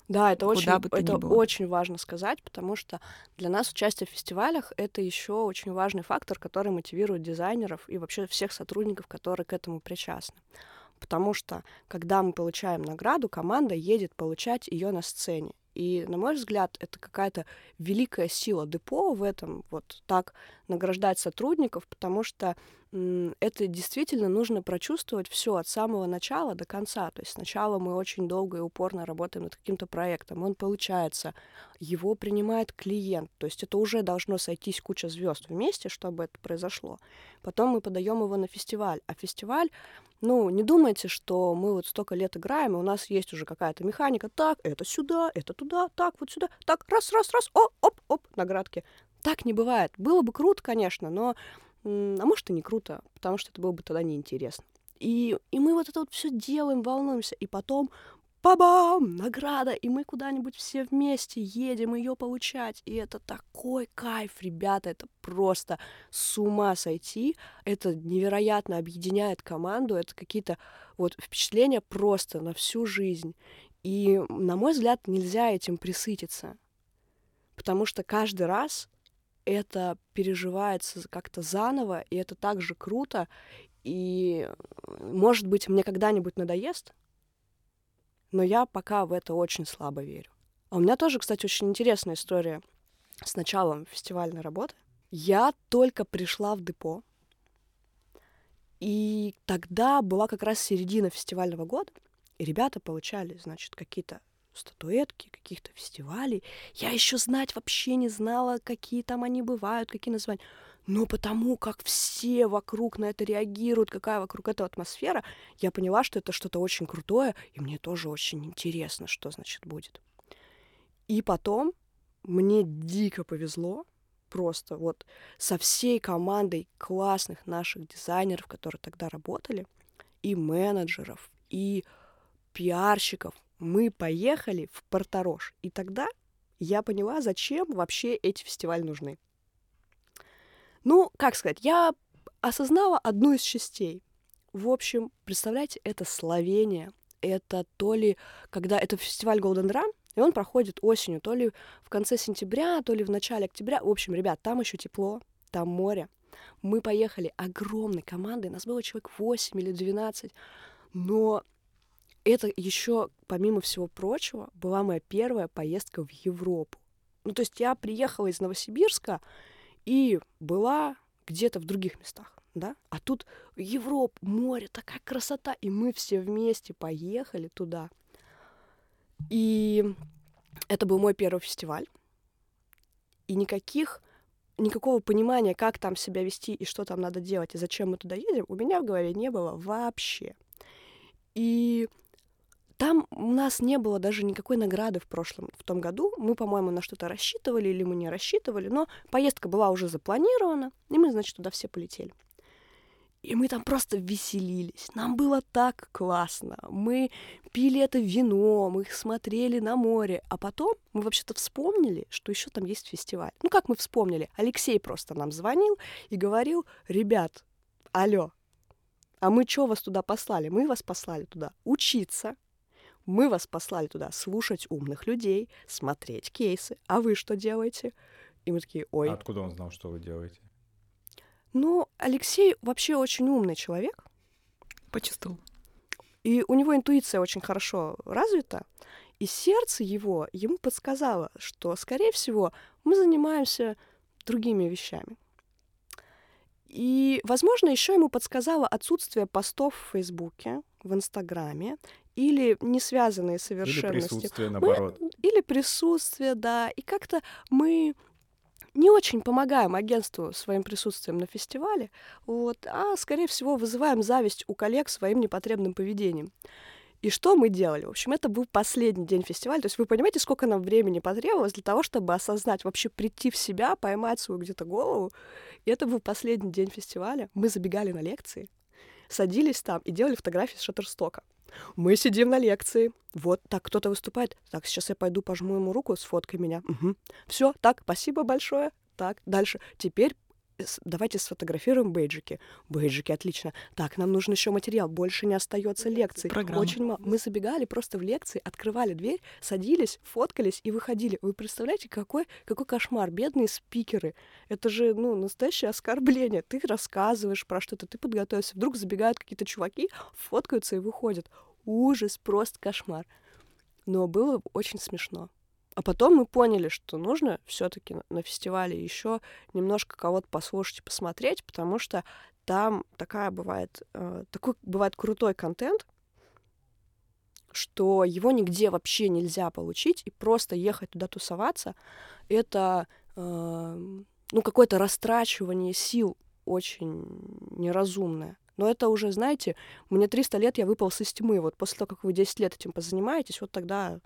Да, это очень, это очень важно сказать, потому что для нас участие в фестивалях — это еще очень важный фактор, который мотивирует дизайнеров и вообще всех сотрудников, которые к этому причастны. Потому что, когда мы получаем награду, команда едет получать ее на сцене. И, на мой взгляд, это какая-то великая сила Депо в этом, вот так награждать сотрудников, потому что м- это действительно нужно прочувствовать все от самого начала до конца. То есть сначала мы очень долго и упорно работаем над каким-то проектом, он получается, его принимает клиент, то есть это уже должно сойтись куча звезд вместе, чтобы это произошло. Потом мы подаем его на фестиваль, а фестиваль... Ну, не думайте, что мы вот столько лет играем, и у нас есть уже какая-то механика. Так, это сюда, это туда, так, вот сюда, так, раз-раз-раз, оп-оп-оп, наградки. Так не бывает. Было бы круто, конечно, но... А может, и не круто, потому что это было бы тогда неинтересно. И, и мы вот это вот все делаем, волнуемся, и потом... Ба-бам! Награда! И мы куда-нибудь все вместе едем ее получать. И это такой кайф, ребята, это просто с ума сойти. Это невероятно объединяет команду. Это какие-то вот впечатления просто на всю жизнь. И, на мой взгляд, нельзя этим пресытиться. потому что каждый раз это переживается как-то заново, и это так же круто, и, может быть, мне когда-нибудь надоест, но я пока в это очень слабо верю. А у меня тоже, кстати, очень интересная история с началом фестивальной работы. Я только пришла в депо, и тогда была как раз середина фестивального года, и ребята получали, значит, какие-то статуэтки каких-то фестивалей. Я еще знать вообще не знала, какие там они бывают, какие названия. Но потому как все вокруг на это реагируют, какая вокруг этого атмосфера, я поняла, что это что-то очень крутое, и мне тоже очень интересно, что, значит, будет. И потом мне дико повезло просто вот со всей командой классных наших дизайнеров, которые тогда работали, и менеджеров, и пиарщиков. Мы поехали в Порторож, и тогда я поняла, зачем вообще эти фестивали нужны. Ну, как сказать, я осознала одну из частей. В общем, представляете, это Словения, это то ли, когда это фестиваль Golden Drum, и он проходит осенью, то ли в конце сентября, то ли в начале октября. В общем, ребят, там еще тепло, там море. Мы поехали огромной командой, нас было человек восемь или двенадцать, но... Это еще, помимо всего прочего, была моя первая поездка в Европу. Ну, то есть я приехала из Новосибирска и была где-то в других местах, да? А тут Европа, море, такая красота, и мы все вместе поехали туда. И это был мой первый фестиваль. И никаких, никакого понимания, как там себя вести и что там надо делать, и зачем мы туда едем, у меня в голове не было вообще. И... Там у нас не было даже никакой награды в прошлом, в том году. Мы, по-моему, на что-то рассчитывали или мы не рассчитывали, но поездка была уже запланирована, и мы, значит, туда все полетели. И мы там просто веселились. Нам было так классно. Мы пили это вино, мы смотрели на море. А потом мы вообще-то вспомнили, что еще там есть фестиваль. Ну, как мы вспомнили? Алексей просто нам звонил и говорил: ребят, алло, а мы что вас туда послали? Мы вас послали туда учиться. Мы вас послали туда слушать умных людей, смотреть кейсы. А вы что делаете? И мы такие: ой. А откуда он знал, что вы делаете? Ну, Алексей вообще очень умный человек. Почувствовал. И у него интуиция очень хорошо развита. И сердце его ему подсказало, что, скорее всего, мы занимаемся другими вещами. И, возможно, еще ему подсказало отсутствие постов в Фейсбуке, в Инстаграме, или не связанные совершенности. Или присутствие, наоборот. Мы, или присутствие, да. И как-то мы не очень помогаем агентству своим присутствием на фестивале, вот, а, скорее всего, вызываем зависть у коллег своим непотребным поведением. И что мы делали? В общем, это был последний день фестиваля. То есть вы понимаете, сколько нам времени потребовалось для того, чтобы осознать, вообще прийти в себя, поймать свою где-то голову. И это был последний день фестиваля. Мы забегали на лекции, садились там и делали фотографии с Шаттерстока. Мы сидим на лекции. Вот так кто-то выступает. Так, сейчас я пойду пожму ему руку, сфоткай меня. Угу. Все, так, спасибо большое. Так, дальше. Теперь давайте сфотографируем бейджики. Бейджики, отлично. Так, нам нужен еще материал. Больше не остается лекций. Программа. Очень мало. Мы забегали просто в лекции, открывали дверь, садились, фоткались и выходили. Вы представляете, какой, какой кошмар. Бедные спикеры. Это же, ну, настоящее оскорбление. Ты рассказываешь про что-то, ты подготовился. Вдруг забегают какие-то чуваки, фоткаются и выходят. Ужас, просто кошмар. Но было очень смешно. А потом мы поняли, что нужно все-таки на фестивале еще немножко кого-то послушать и посмотреть, потому что там такая бывает, э, такой бывает крутой контент, что его нигде вообще нельзя получить, и просто ехать туда тусоваться — это э, ну, какое-то растрачивание сил очень неразумное. Но это уже, знаете, мне триста лет, я выполз из тьмы. Вот после того, как вы десять лет этим позанимаетесь, вот тогда...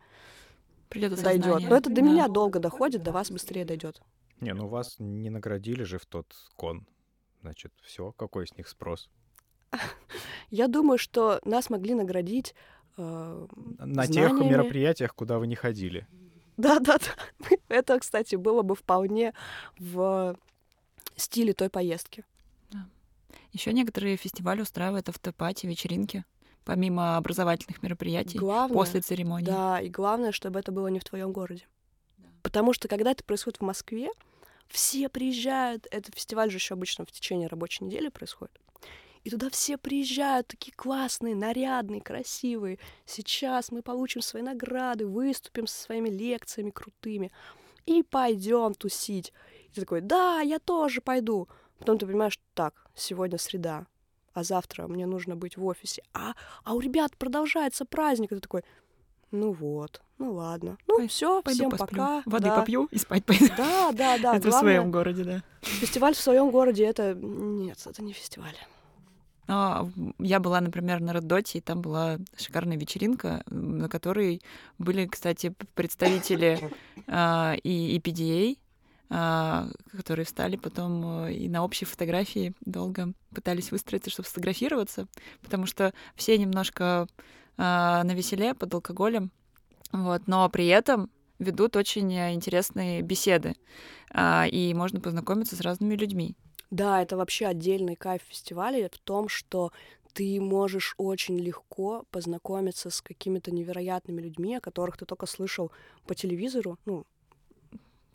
дойдет. Но это до да. меня долго доходит, до вас быстрее дойдет. Не, ну вас не наградили же в тот кон. Значит, все, какой с них спрос? Я думаю, что нас могли наградить э, на знаниями. Тех мероприятиях, куда вы не ходили. Да-да-да. Это, кстати, было бы вполне в стиле той поездки. Да. Еще некоторые фестивали устраивают автопати, вечеринки. Помимо образовательных мероприятий, главное, после церемонии. Да, и главное, чтобы это было не в твоем городе. Да. Потому что когда это происходит в Москве, все приезжают, этот фестиваль же еще обычно в течение рабочей недели происходит, и туда все приезжают, такие классные, нарядные, красивые. Сейчас мы получим свои награды, выступим со своими лекциями крутыми и пойдем тусить. И ты такой, да, я тоже пойду. Потом ты понимаешь, так, сегодня среда, а завтра мне нужно быть в офисе. А, а у ребят продолжается праздник. И ты такой, ну вот, ну ладно. Ну все, всем посплю. Пока. Воды да. попью и спать пойду. Да, да, да. Это главное, в своем городе, да. Фестиваль в своем городе, это... Нет, это не фестиваль. Но я была, например, на Red Dot, и там была шикарная вечеринка, на которой были, кстати, представители э, и и пи ди эй, э, которые встали потом и на общей фотографии долго пытались выстроиться, чтобы сфотографироваться, потому что все немножко э, навеселе, под алкоголем, вот, но при этом ведут очень интересные беседы, э, и можно познакомиться с разными людьми. Да, это вообще отдельный кайф фестиваля в том, что ты можешь очень легко познакомиться с какими-то невероятными людьми, о которых ты только слышал по телевизору, ну,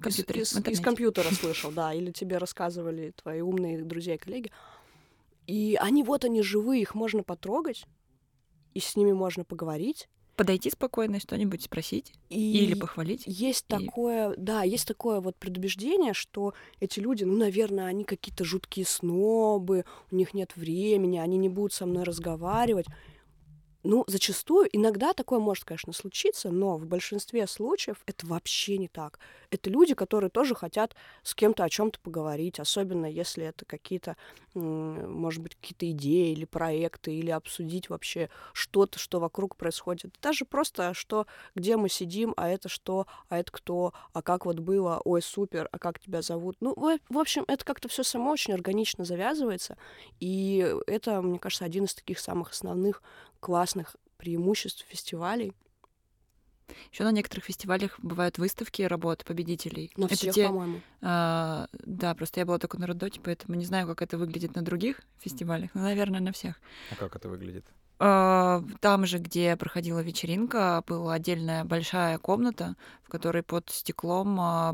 из, из, из компьютера слышал, да, или тебе рассказывали твои умные друзья и коллеги. И они, вот они живые, их можно потрогать, и с ними можно поговорить. Подойти спокойно, что-нибудь спросить и или похвалить. Есть и... такое, да, есть такое вот предубеждение, что эти люди, ну, наверное, они какие-то жуткие снобы, у них нет времени, они не будут со мной разговаривать. Ну, зачастую, иногда такое может, конечно, случиться, но в большинстве случаев это вообще не так. Это люди, которые тоже хотят с кем-то о чем-то поговорить, особенно если это какие-то, может быть, какие-то идеи или проекты, или обсудить вообще что-то, что вокруг происходит. Даже просто, что, где мы сидим, а это что, а это кто, а как вот было, ой, супер, а как тебя зовут. Ну, в общем, это как-то все само очень органично завязывается, и это, мне кажется, один из таких самых основных классных преимуществ фестивалей. Еще на некоторых фестивалях бывают выставки работ победителей. На всех, те, по-моему. Э, да, просто я была только на Red Dot, поэтому не знаю, как это выглядит на других фестивалях, но, наверное, на всех. А как это выглядит? Э, там же, где проходила вечеринка, была отдельная большая комната, в которой под стеклом э,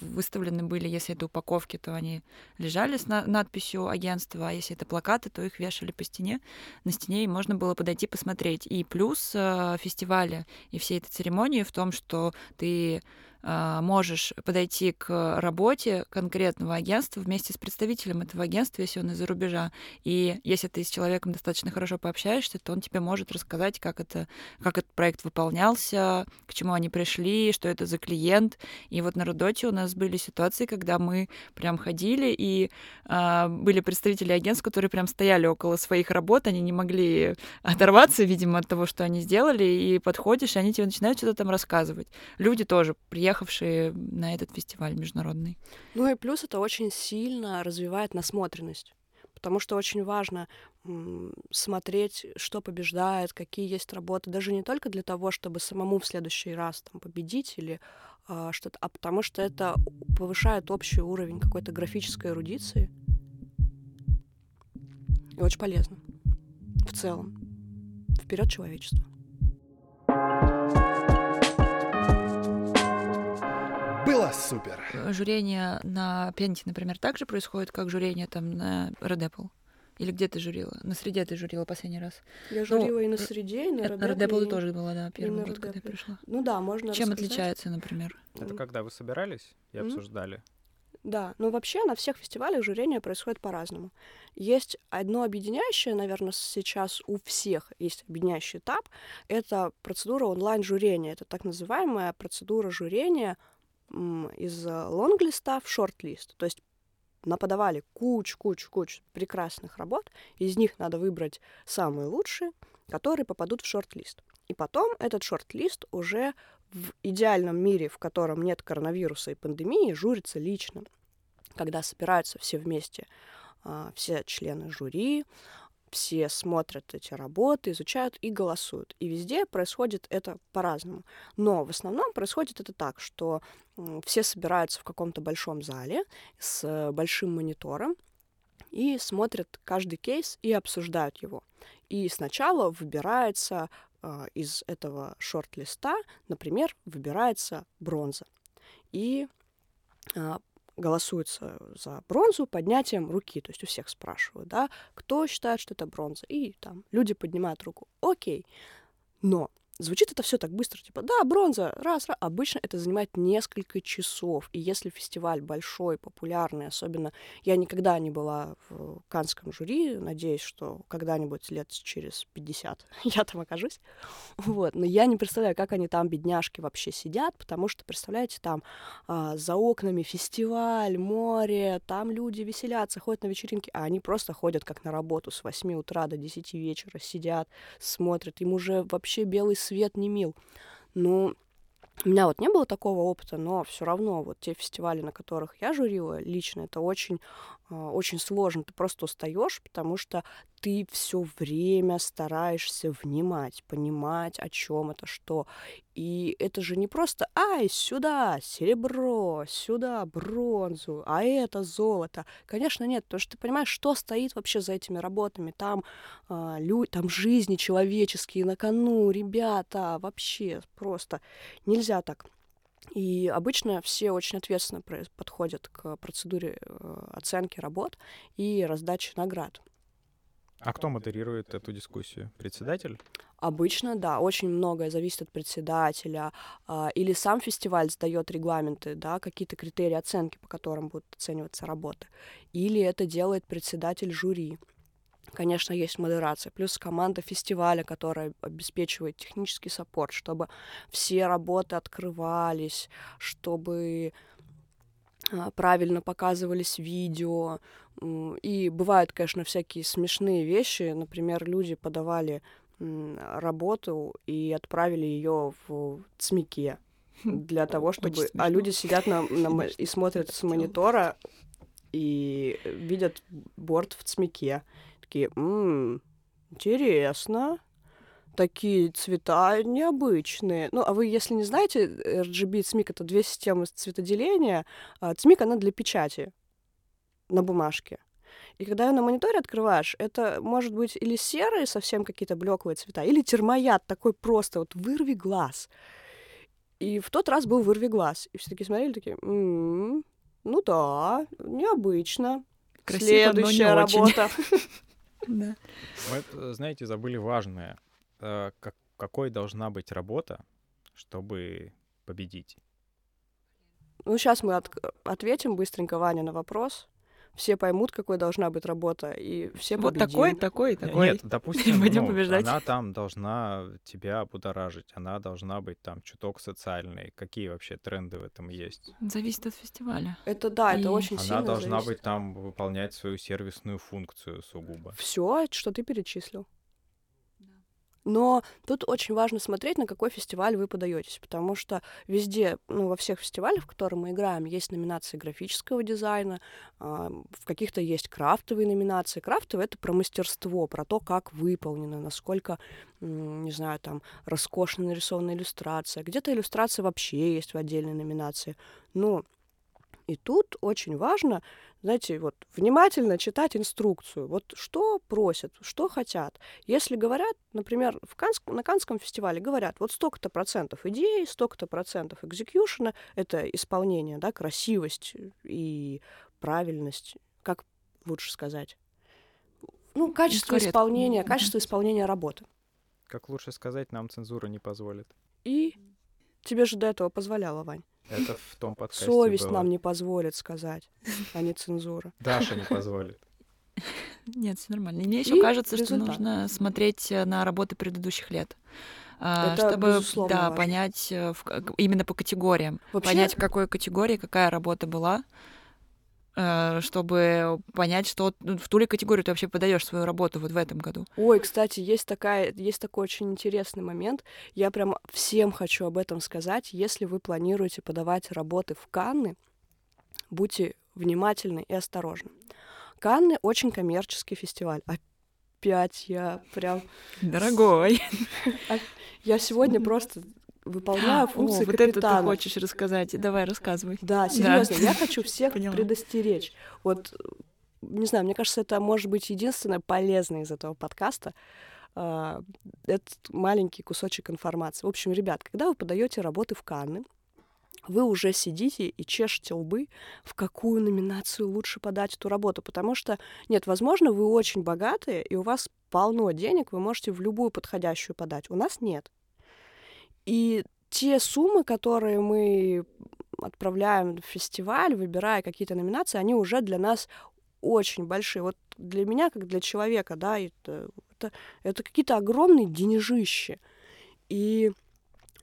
выставлены были, если это упаковки, то они лежали с на- надписью агентства, а если это плакаты, то их вешали по стене. На стене и можно было подойти посмотреть. И плюс э, фестиваля и всей этой церемонии в том, что ты э, можешь подойти к работе конкретного агентства вместе с представителем этого агентства, если он из-за рубежа. И если ты с человеком достаточно хорошо пообщаешься, то он тебе может рассказать, как, это, как этот проект выполнялся, к чему они пришли, что это за клиент. И вот на Red Dot у нас были ситуации, когда мы прям ходили, и э, были представители агентств, которые прям стояли около своих работ, они не могли оторваться, видимо, от того, что они сделали, и подходишь, и они тебе начинают что-то там рассказывать. Люди тоже, приехавшие на этот фестиваль международный. Ну и плюс это очень сильно развивает насмотренность, потому что очень важно смотреть, что побеждает, какие есть работы, даже не только для того, чтобы самому в следующий раз там, победить или э, что-то, а потому что это повышает общий уровень какой-то графической эрудиции. И очень полезно. В целом. Вперед, человечество. Было супер! Жюрение на Пенте, например, так же происходит, как жюрение там на Red Apple? Или где ты жюрила? На среде ты жюрила последний раз. Я жюрила ну, и на среде, и на Red Apple. На Red Apple ты тоже была, да, первый год, когда я пришла. Ну да, можно Чем рассказать. Отличается, например? Это когда вы собирались и обсуждали? Да, но вообще на всех фестивалях жюрение происходит по-разному. Есть одно объединяющее, наверное, сейчас у всех есть объединяющий этап. Это процедура онлайн-жюрения. Это так называемая процедура жюрения из лонглиста в шортлист. То есть наподавали кучу-кучу-кучу прекрасных работ, из них надо выбрать самые лучшие, которые попадут в шорт-лист. И потом этот шорт-лист уже в идеальном мире, в котором нет коронавируса и пандемии, жюрится лично, когда собираются все вместе, все члены жюри, все смотрят эти работы, изучают и голосуют. И везде происходит это по-разному. Но в основном происходит это так, что все собираются в каком-то большом зале с большим монитором и смотрят каждый кейс и обсуждают его. И сначала выбирается из этого шорт-листа, например, выбирается бронза. и а, голосуется за бронзу поднятием руки. То есть у всех спрашивают, да, кто считает, что это бронза. И там люди поднимают руку. Окей. Но звучит это все так быстро, типа, да, бронза, раз, раз. Обычно это занимает несколько часов. И если фестиваль большой, популярный, особенно... Я никогда не была в каннском жюри, надеюсь, что когда-нибудь лет через пятьдесят я там окажусь. Вот. Но я не представляю, как они там, бедняжки, вообще сидят, потому что, представляете, там а, за окнами фестиваль, море, там люди веселятся, ходят на вечеринки, а они просто ходят как на работу с восьми утра до десяти вечера, сидят, смотрят, им уже вообще белый свет, свет не мил. Ну, у меня вот не было такого опыта, но все равно вот те фестивали, на которых я жюрила лично, это очень, очень сложно. Ты просто устаешь, потому что ты все время стараешься внимать, понимать, о чем это, что. И это же не просто «ай, сюда серебро, сюда бронзу, а это золото». Конечно, нет, потому что ты понимаешь, что стоит вообще за этими работами. Там, э, лю... там жизни человеческие на кону, ребята, вообще просто нельзя так. И обычно все очень ответственно подходят к процедуре оценки работ и раздачи наград. А кто модерирует эту дискуссию? Председатель? Обычно, да. Очень многое зависит от председателя. Или сам фестиваль сдает регламенты, да, какие-то критерии оценки, по которым будут оцениваться работы. Или это делает председатель жюри. Конечно, есть модерация. Плюс команда фестиваля, которая обеспечивает технический саппорт, чтобы все работы открывались, чтобы правильно показывались видео. И бывают, конечно, всякие смешные вещи. Например, люди подавали работу и отправили ее в ЦМИКе для того, чтобы... А люди сидят на, на... и смотрят с монитора и видят борт в ЦМИКе. Такие, ммм, интересно, такие цвета необычные. Ну, а вы, если не знаете, эр джи би и ЦМИК — это две системы цветоделения. ЦМИК, она для печати на бумажке. И когда ее на мониторе открываешь, это может быть или серые совсем какие-то блеклые цвета, или термояд такой просто, вот вырви глаз. И в тот раз был вырви глаз. И все таки смотрели, такие, ммм, ну да, необычно. Красиво, следующая работа. Мы, знаете, забыли важное. Какой должна быть работа, чтобы победить? Ну, сейчас мы от- ответим быстренько, Ваня, на вопрос. Все поймут, какой должна быть работа, и все вот победим. Вот такой, такой, такой. Нет, допустим, ну, она там должна тебя будоражить, она должна быть там чуток социальной. Какие вообще тренды в этом есть? Зависит от фестиваля. Это да, и... это очень она сильно Она должна зависит. Быть там, выполнять свою сервисную функцию сугубо. Все, что ты перечислил. Но тут очень важно смотреть, на какой фестиваль вы подаетесь, потому что везде, ну, во всех фестивалях, в которые мы играем, есть номинации графического дизайна, э, в каких-то есть крафтовые номинации. Крафтовые — это про мастерство, про то, как выполнено, насколько, не знаю, там, роскошно нарисована иллюстрация. Где-то иллюстрация вообще есть в отдельной номинации. Но и тут очень важно, знаете, вот внимательно читать инструкцию. Вот что просят, что хотят. Если говорят, например, в Канск, на Каннском фестивале говорят, вот столько-то процентов идеи, столько-то процентов экзекьюшена, это исполнение, да, красивость и правильность, как лучше сказать? Ну, качество Коррект. исполнения, качество исполнения работы. Как лучше сказать, нам цензура не позволит. И тебе же до этого позволяла, Вань. Это в том подкасте Совесть было. Нам не позволит сказать, а не цензура. Даша не позволит. Нет, все нормально. Мне еще кажется, результат. Что нужно смотреть на работы предыдущих лет. Это чтобы да, понять именно по категориям. Вообще... Понять, в какой категории какая работа была, чтобы понять, что в ту ли категорию ты вообще подаешь свою работу вот в этом году. Ой, кстати, есть, такая, есть такой очень интересный момент. Я прям всем хочу об этом сказать. Если вы планируете подавать работы в Канны, будьте внимательны и осторожны. Канны — очень коммерческий фестиваль. Опять я прям... Дорогой! Я сегодня просто... выполняю функции капитана. Вот это ты хочешь рассказать. Давай, рассказывай. Да, серьезно, да. Я хочу всех Поняла. предостеречь. Вот, не знаю, мне кажется, это может быть единственное полезное из этого подкаста. Э, этот маленький кусочек информации. В общем, ребят, когда вы подаете работы в Канны, вы уже сидите и чешете лбы, в какую номинацию лучше подать эту работу. Потому что, нет, возможно, вы очень богатые, и у вас полно денег, вы можете в любую подходящую подать. У нас нет. И те суммы, которые мы отправляем в фестиваль, выбирая какие-то номинации, они уже для нас очень большие. Вот для меня, как для человека, да, это, это, это какие-то огромные денежищи. И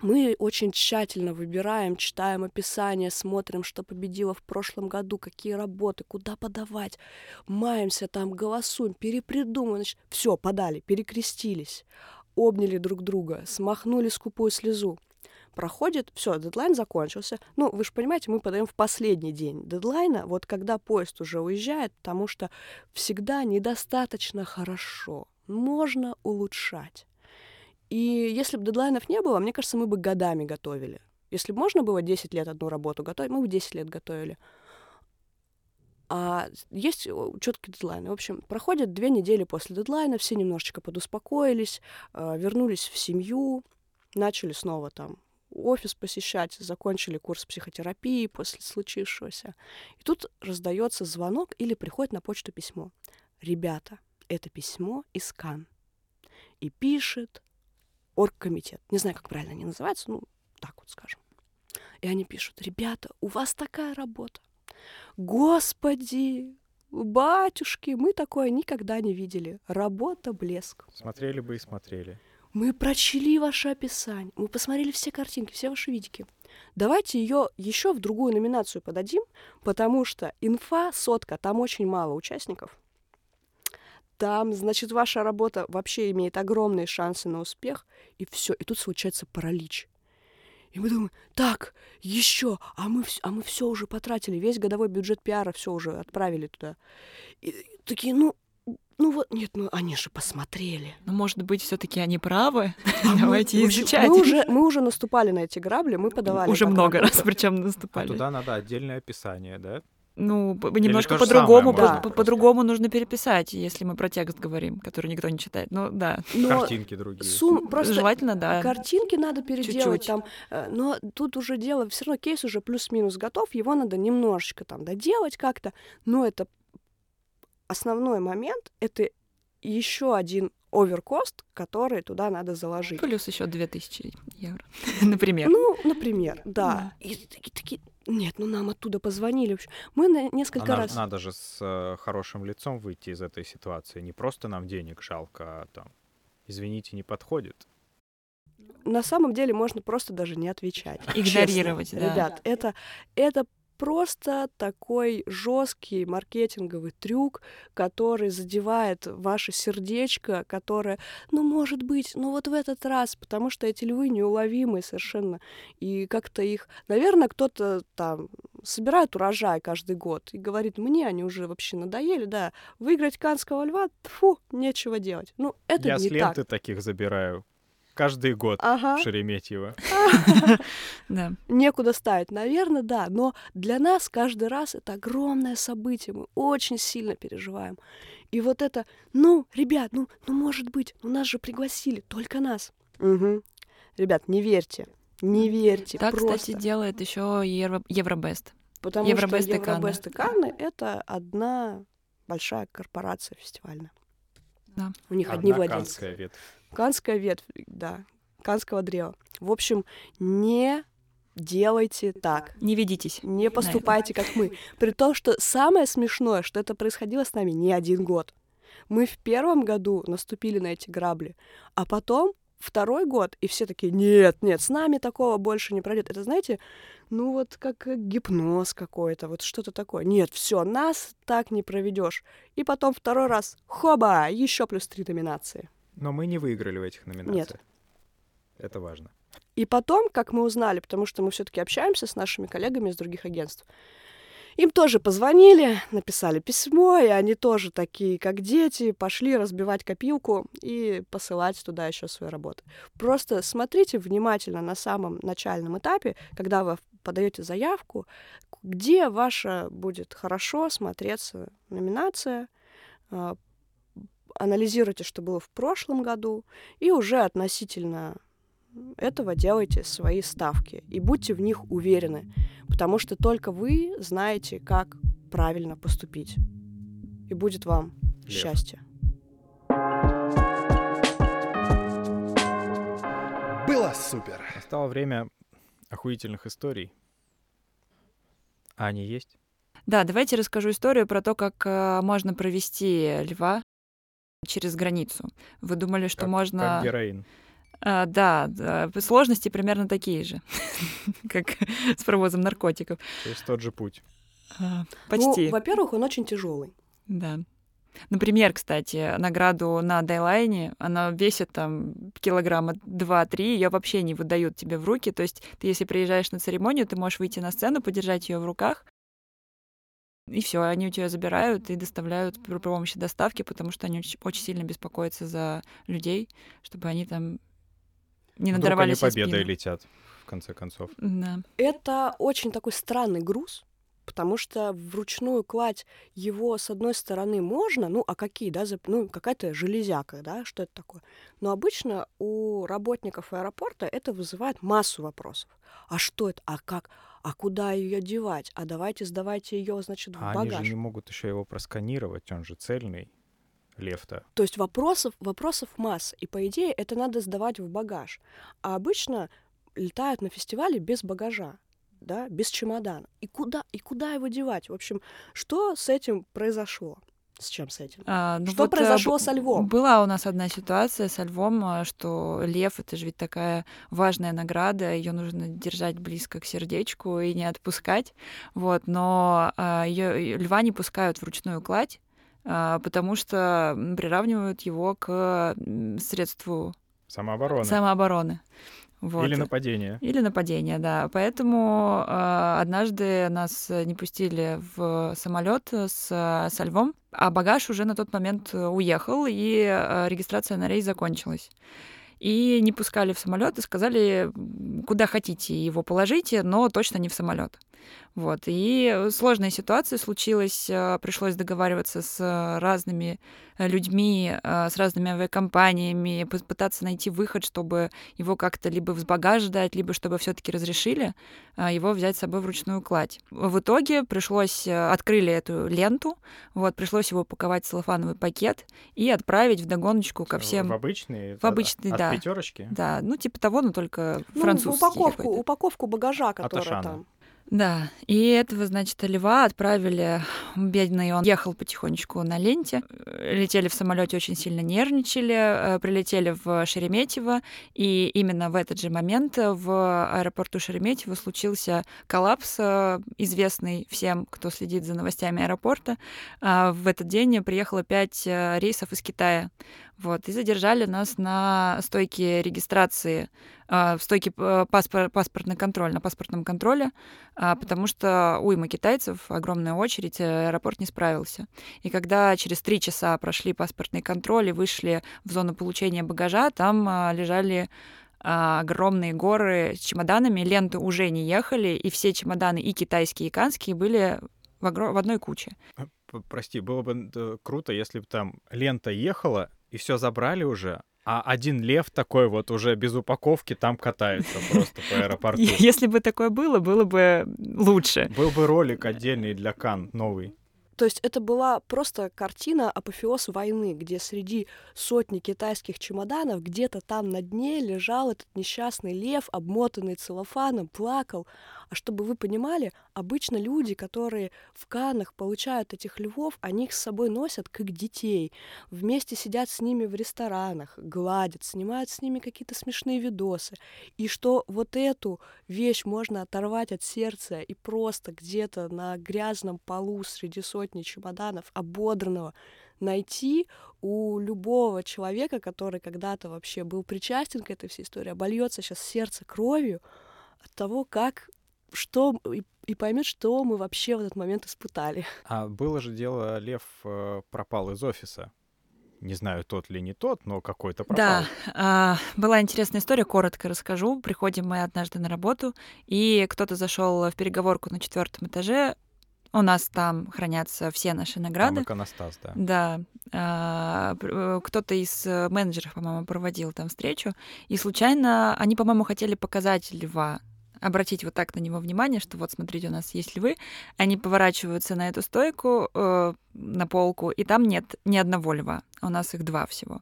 мы очень тщательно выбираем, читаем описание, смотрим, что победило в прошлом году, какие работы, куда подавать, маемся там, голосуем, перепридумываем. Значит, все, подали, перекрестились, обняли друг друга, смахнули скупую слезу. Проходит, все, дедлайн закончился. Ну, вы же понимаете, мы подаем в последний день дедлайна, вот когда поезд уже уезжает, потому что всегда недостаточно хорошо, можно улучшать. И если бы дедлайнов не было, мне кажется, мы бы годами готовили. Если бы можно было десять лет одну работу готовить, мы бы десять лет готовили. А есть четкие дедлайны. В общем, проходят две недели после дедлайна, все немножечко подуспокоились, вернулись в семью, начали снова там офис посещать, закончили курс психотерапии после случившегося. И тут раздается звонок или приходит на почту письмо. Ребята, это письмо из Кан. И пишет оргкомитет. Не знаю, как правильно они называются, ну, так вот скажем. И они пишут: ребята, у вас такая работа. Господи, батюшки, мы такое никогда не видели. Работа блеск. Смотрели бы и смотрели. Мы прочли ваше описание, мы посмотрели все картинки, все ваши видики. Давайте ее еще в другую номинацию подадим, потому что инфа сотка, там очень мало участников. Там, значит, ваша работа вообще имеет огромные шансы на успех, и все, и тут случается паралич. И мы думаем: так, еще, а мы, а мы все уже потратили, весь годовой бюджет пиара все уже отправили туда. И, и такие, ну, ну вот, нет, ну они же посмотрели. Ну, может быть, все-таки они правы. А давайте мы, изучать. Мы уже, мы уже наступали на эти грабли, мы подавали. Уже много раз, причем наступали. А туда надо отдельное описание, да? Ну, немножко по-другому, самое, по- да, по-другому нужно переписать, если мы про текст говорим, который никто не читает. Ну, да. Но картинки другие. Сум... Просто желательно, да. Картинки надо переделать. Чуть-чуть. Там, но тут уже дело, все равно кейс уже плюс-минус готов, его надо немножечко там доделать как-то. Но это основной момент, это еще один оверкост, который туда надо заложить. Плюс еще две тысячи евро, например. Ну, например, да. И такие... Нет, ну нам оттуда позвонили. Мы на несколько а раз... Нам надо же с э, хорошим лицом выйти из этой ситуации. Не просто нам денег жалко, а там, извините, не подходит. На самом деле можно просто даже не отвечать. Игнорировать, честно, да. Ребят, это, это просто такой жесткий маркетинговый трюк, который задевает ваше сердечко, которое, ну, может быть, ну, вот в этот раз, потому что эти львы неуловимые совершенно, и как-то их... Наверное, кто-то там собирает урожай каждый год и говорит: мне они уже вообще надоели, да, выиграть Канского льва, фу, нечего делать. Ну, это я не так. Я с ленты таких забираю. Каждый год, ага, в Шереметьево. Некуда ставить, наверное, да. Но для нас каждый раз это огромное событие. Мы очень сильно переживаем. И вот это, ну, ребят, ну, ну, может быть, ну, нас же пригласили, только нас. Ребят, не верьте, не верьте. Так, кстати, делает еще Евробест. Потому что Евробест и Канны — это одна большая корпорация фестивальная. У них одни владельцы. Канская ветвь, да, канского древа. В общем, не делайте так. Не ведитесь. Не поступайте, как мы. При том, что самое смешное, что это происходило с нами не один год. Мы в первом году наступили на эти грабли, а потом второй год, и все такие: нет, нет, с нами такого больше не пройдет. Это, знаете, ну вот как гипноз какой-то, вот что-то такое. Нет, все, нас так не проведешь. И потом второй раз, хоба, еще плюс три номинации. Но мы не выиграли в этих номинациях. Нет. Это важно. И потом, как мы узнали, потому что мы все-таки общаемся с нашими коллегами из других агентств, им тоже позвонили, написали письмо, и они тоже такие, как дети, пошли разбивать копилку и посылать туда еще свои работы. Просто смотрите внимательно на самом начальном этапе, когда вы подаете заявку, где ваша будет хорошо смотреться номинация, анализируйте, что было в прошлом году, и уже относительно этого делайте свои ставки и будьте в них уверены, потому что только вы знаете, как правильно поступить. И будет вам лев. Счастье. Было супер! Настало время охуительных историй. А они есть? Да, давайте расскажу историю про то, как э, можно провести льва через границу. Вы думали, что как, можно... Как героин. А, да, да, сложности примерно такие же, как с провозом наркотиков. То есть тот же путь. А, почти. Ну, во-первых, он очень тяжелый. Да. Например, кстати, награду на Dieline, она весит там килограмма два-три, ее вообще не выдают тебе в руки. То есть ты, если приезжаешь на церемонию, ты можешь выйти на сцену, подержать ее в руках, и все, они у тебя забирают и доставляют при помощи доставки, потому что они очень сильно беспокоятся за людей, чтобы они там не надорвались себе спину. Вдруг они победой летят, в конце концов. Да. Это очень такой странный груз, потому что вручную кладь его, с одной стороны, можно, ну, а какие, да, за, ну, какая-то железяка, да, что это такое. Но обычно у работников аэропорта это вызывает массу вопросов. А что это? А как? А куда ее девать? А давайте сдавайте ее, значит, в а багаж. Они же не могут еще его просканировать, он же цельный, лев-то. То есть вопросов, вопросов масса, и, по идее, это надо сдавать в багаж. А обычно летают на фестивале без багажа. Да, без чемодана. И куда, и куда его девать? В общем, что с этим произошло? С чем с этим? А, ну что вот произошло б- со львом? Была у нас одна ситуация со львом, что лев — это же ведь такая важная награда, ее нужно держать близко к сердечку и не отпускать. Вот, но её, льва не пускают вручную кладь, потому что приравнивают его к средству самообороны. самообороны. Вот. Или нападение. Или нападение, да. Поэтому э, однажды нас не пустили в самолет с, со львом, а багаж уже на тот момент уехал, и э, регистрация на рейс закончилась. И не пускали в самолет и сказали, куда хотите его положите, но точно не в самолет. Вот. И сложная ситуация случилась, пришлось договариваться с разными людьми, с разными авиакомпаниями, пытаться найти выход, чтобы его как-то либо в багаж дать, либо чтобы все-таки разрешили его взять с собой вручную кладь. В итоге пришлось, открыли эту ленту, вот, пришлось его упаковать в целлофановый пакет и отправить вдогоночку ко всем... В обычные? В обычные, да. От пятерочки? Да, ну типа того, но только ну, французский упаковку, какой-то. Упаковку багажа, которая там... Да, и этого, значит, льва отправили, бедный, он ехал потихонечку на ленте, летели в самолете, очень сильно нервничали, прилетели в Шереметьево, и именно в этот же момент в аэропорту Шереметьево случился коллапс, известный всем, кто следит за новостями аэропорта. В этот день приехало пять рейсов из Китая. Вот, и задержали нас на стойке регистрации, э, в стойке паспор, паспортный контроль, на паспортном контроле, э, потому что уйма китайцев, огромная очередь, аэропорт не справился. И когда через три часа прошли паспортный контроль и вышли в зону получения багажа, там э, лежали э, огромные горы с чемоданами, ленты уже не ехали, и все чемоданы, и китайские, и канские, были в, огр... в одной куче. Прости, было бы круто, если бы там лента ехала, и все забрали уже, а один лев такой вот уже без упаковки там катается просто по аэропорту. Если бы такое было, было бы лучше. Был бы ролик отдельный для Канн, новый. То есть это была просто картина апофеоз войны, где среди сотни китайских чемоданов где-то там на дне лежал этот несчастный лев, обмотанный целлофаном, плакал. А чтобы вы понимали, обычно люди, которые в Каннах получают этих львов, они их с собой носят как детей, вместе сидят с ними в ресторанах, гладят, снимают с ними какие-то смешные видосы. И что вот эту вещь можно оторвать от сердца и просто где-то на грязном полу среди сотни чемоданов ободранного найти у любого человека, который когда-то вообще был причастен к этой всей истории, обольется сейчас сердце кровью от того, как что и, и поймет, что мы вообще в этот момент испытали. А было же дело, лев э, пропал из офиса. Не знаю, тот ли не тот, но какой-то пропал. Да, э, была интересная история, коротко расскажу. Приходим мы однажды на работу, и кто-то зашел в переговорку на четвертом этаже, У нас там хранятся все наши награды. Там иконостас, да. Да. Кто-то из менеджеров, по-моему, проводил там встречу. И случайно они, по-моему, хотели показать льва, обратить вот так на него внимание, что вот, смотрите, у нас есть львы. Они поворачиваются на эту стойку, на полку, и там нет ни одного льва. У нас их два всего.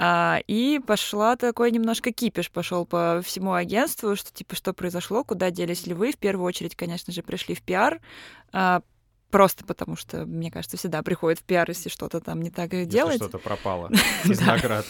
А, и пошла такой немножко кипиш, пошел по всему агентству, что типа что произошло, куда делись львы. В первую очередь, конечно же, пришли в пиар, а, просто потому что, мне кажется, всегда приходят в пиар, если что-то там не так делается. Если что-то пропало из наград.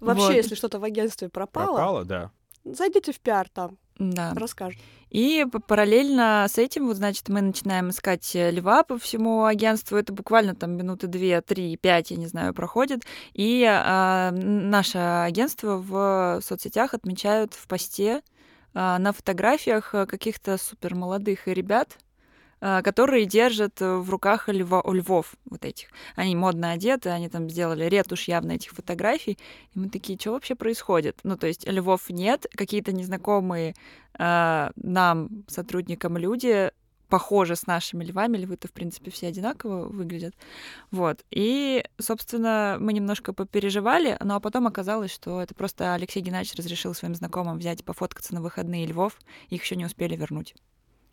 Вообще, если что-то в агентстве пропало... Пропало, да. Зайдите в пиар там. Да. Расскажут. И параллельно с этим, вот, значит, мы начинаем искать льва по всему агентству. Это буквально там минуты две, три, пять, я не знаю, проходит. И а, наше агентство в соцсетях отмечают в посте а, на фотографиях каких-то супермолодых ребят, которые держат в руках льва, львов вот этих. Они модно одеты, они там сделали ретушь явно этих фотографий. И мы такие, что вообще происходит? Ну, то есть львов нет, какие-то незнакомые э, нам, сотрудникам, люди похожи с нашими львами. Львы-то, в принципе, все одинаково выглядят. Вот. И, собственно, мы немножко попереживали, но потом оказалось, что это просто Алексей Геннадьевич разрешил своим знакомым взять и пофоткаться на выходные львов. Их еще не успели вернуть.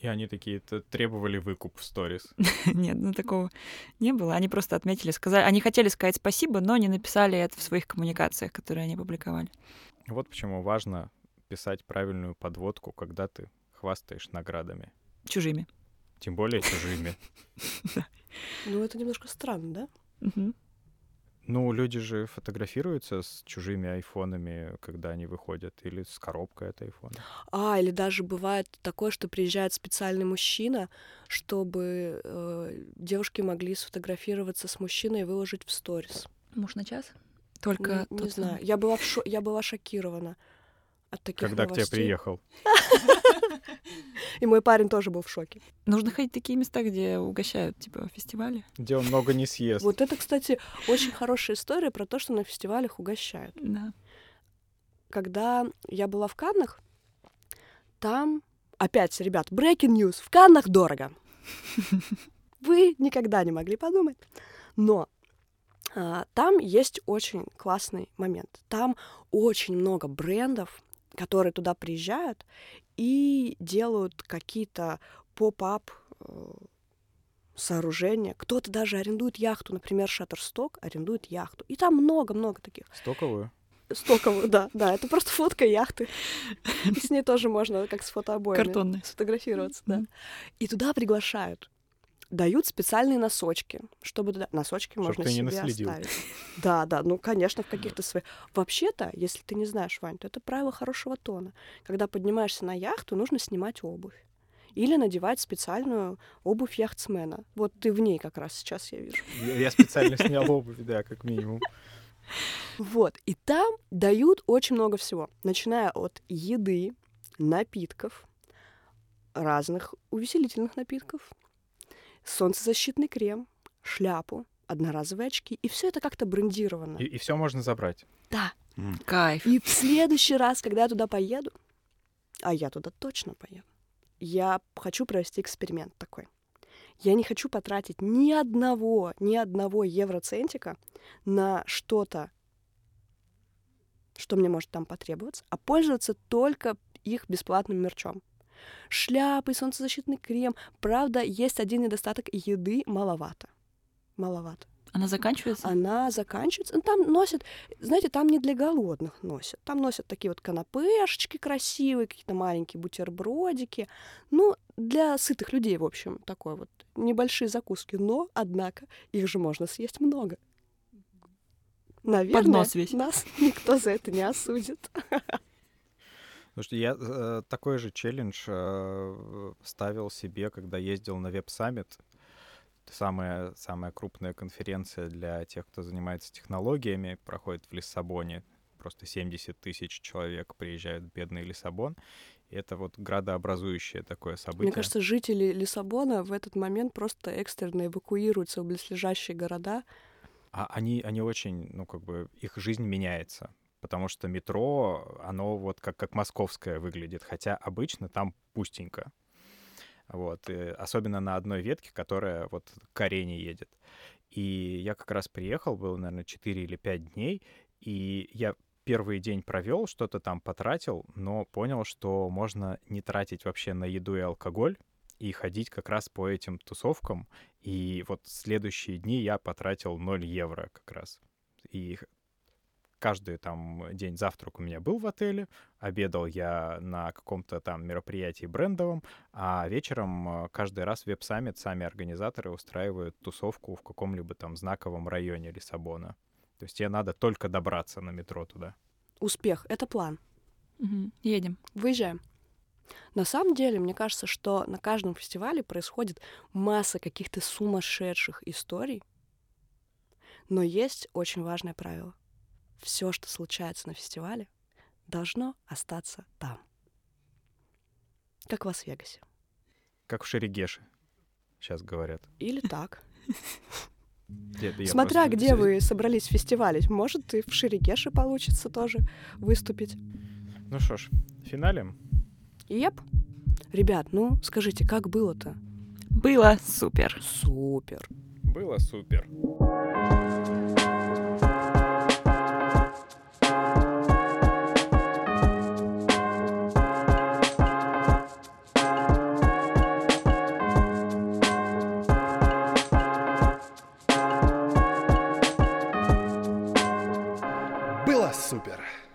И они такие требовали выкуп в сторис. Нет, ну такого не было. Они просто отметили, сказали, они хотели сказать спасибо, но не написали это в своих коммуникациях, которые они публиковали. Вот почему важно писать правильную подводку, когда ты хвастаешь наградами. Чужими. Тем более чужими. Ну, это немножко странно, да? Ну, люди же фотографируются с чужими айфонами, когда они выходят, или с коробкой от айфона. А, или даже бывает такое, что приезжает специальный мужчина, чтобы э, девушки могли сфотографироваться с мужчиной и выложить в сторис. Муж на час? Только... Не, не знаю. Я была, в шо... Я была шокирована от таких когда новостей. Когда к тебе приехал. И мой парень тоже был в шоке. Нужно ходить в такие места, где угощают, типа, фестивали. Где он много не съест. Вот это, кстати, очень хорошая история про то, что на фестивалях угощают. Да. Когда я была в Каннах, там... Опять, ребят, breaking news. В Каннах дорого. Вы никогда не могли подумать. Но а, там есть очень классный момент. Там очень много брендов, которые туда приезжают и делают какие-то поп-ап э, сооружения. Кто-то даже арендует яхту. Например, Shutterstock арендует яхту. И там много-много таких. Стоковую? Стоковую, да. Да, это просто фотка яхты. И с ней тоже можно, как с фотообоями, сфотографироваться. Да. И туда приглашают. Дают специальные носочки, чтобы туда... Носочки чтобы можно себе оставить. Да, да, ну, конечно, в каких-то своих... Вообще-то, если ты не знаешь, Вань, то это правило хорошего тона. Когда поднимаешься на яхту, нужно снимать обувь. Или надевать специальную обувь яхтсмена. Вот ты в ней как раз сейчас, я вижу. Я, я специально снял обувь, да, как минимум. Вот, и там дают очень много всего. Начиная от еды, напитков, разных увеселительных напитков, солнцезащитный крем, шляпу, одноразовые очки. И все это как-то брендировано. И, и все можно забрать. Да. М-м. Кайф. И в следующий раз, когда я туда поеду, а я туда точно поеду, я хочу провести эксперимент такой. Я не хочу потратить ни одного, ни одного евроцентика на что-то, что мне может там потребоваться, а пользоваться только их бесплатным мерчом. Шляпы, солнцезащитный крем. Правда, есть один недостаток — еды маловато. Маловато. Она заканчивается? Она заканчивается. Там носят, знаете, там не для голодных носят. Там носят такие вот канапешечки красивые, какие-то маленькие бутербродики. Ну, для сытых людей, в общем, такой вот небольшие закуски. Но, однако, их же можно съесть много. Наверное, поднос весь. Нас никто за это не осудит. Слушайте, я э, такой же челлендж э, ставил себе, когда ездил на Web Summit. Это самая, самая крупная конференция для тех, кто занимается технологиями, проходит в Лиссабоне. Просто семьдесят тысяч человек приезжают в бедный Лиссабон. И это вот градообразующее такое событие. Мне кажется, жители Лиссабона в этот момент просто экстренно эвакуируются в близлежащие города. А они, они очень, ну как бы, их жизнь меняется. Потому что метро, оно вот как, как московское выглядит, хотя обычно там пустенько. вот, особенно на одной ветке, которая вот к арене едет. И я как раз приехал, было, наверное, четыре или пять дней, и я первый день провел, что-то там потратил, но понял, что можно не тратить вообще на еду и алкоголь, и ходить как раз по этим тусовкам. И вот следующие дни я потратил ноль евро как раз. И каждый там день завтрак у меня был в отеле, обедал я на каком-то там мероприятии брендовом, а вечером каждый раз Web Summit, сами организаторы устраивают тусовку в каком-либо там знаковом районе Лиссабона. То есть тебе надо только добраться на метро туда. Успех — это план. Угу. Едем. Выезжаем. На самом деле, мне кажется, что на каждом фестивале происходит масса каких-то сумасшедших историй, но есть очень важное правило. Все, что случается на фестивале, должно остаться там. Как в Лас-Вегасе. Как в Шерегеше, сейчас говорят. Или так. Смотря где вы собрались фестивалить, может, и в Шерегеше получится тоже выступить. Ну что ж, финалем. Еп. Ребят, ну скажите, как было-то? Было супер. Супер. Было супер. Было супер.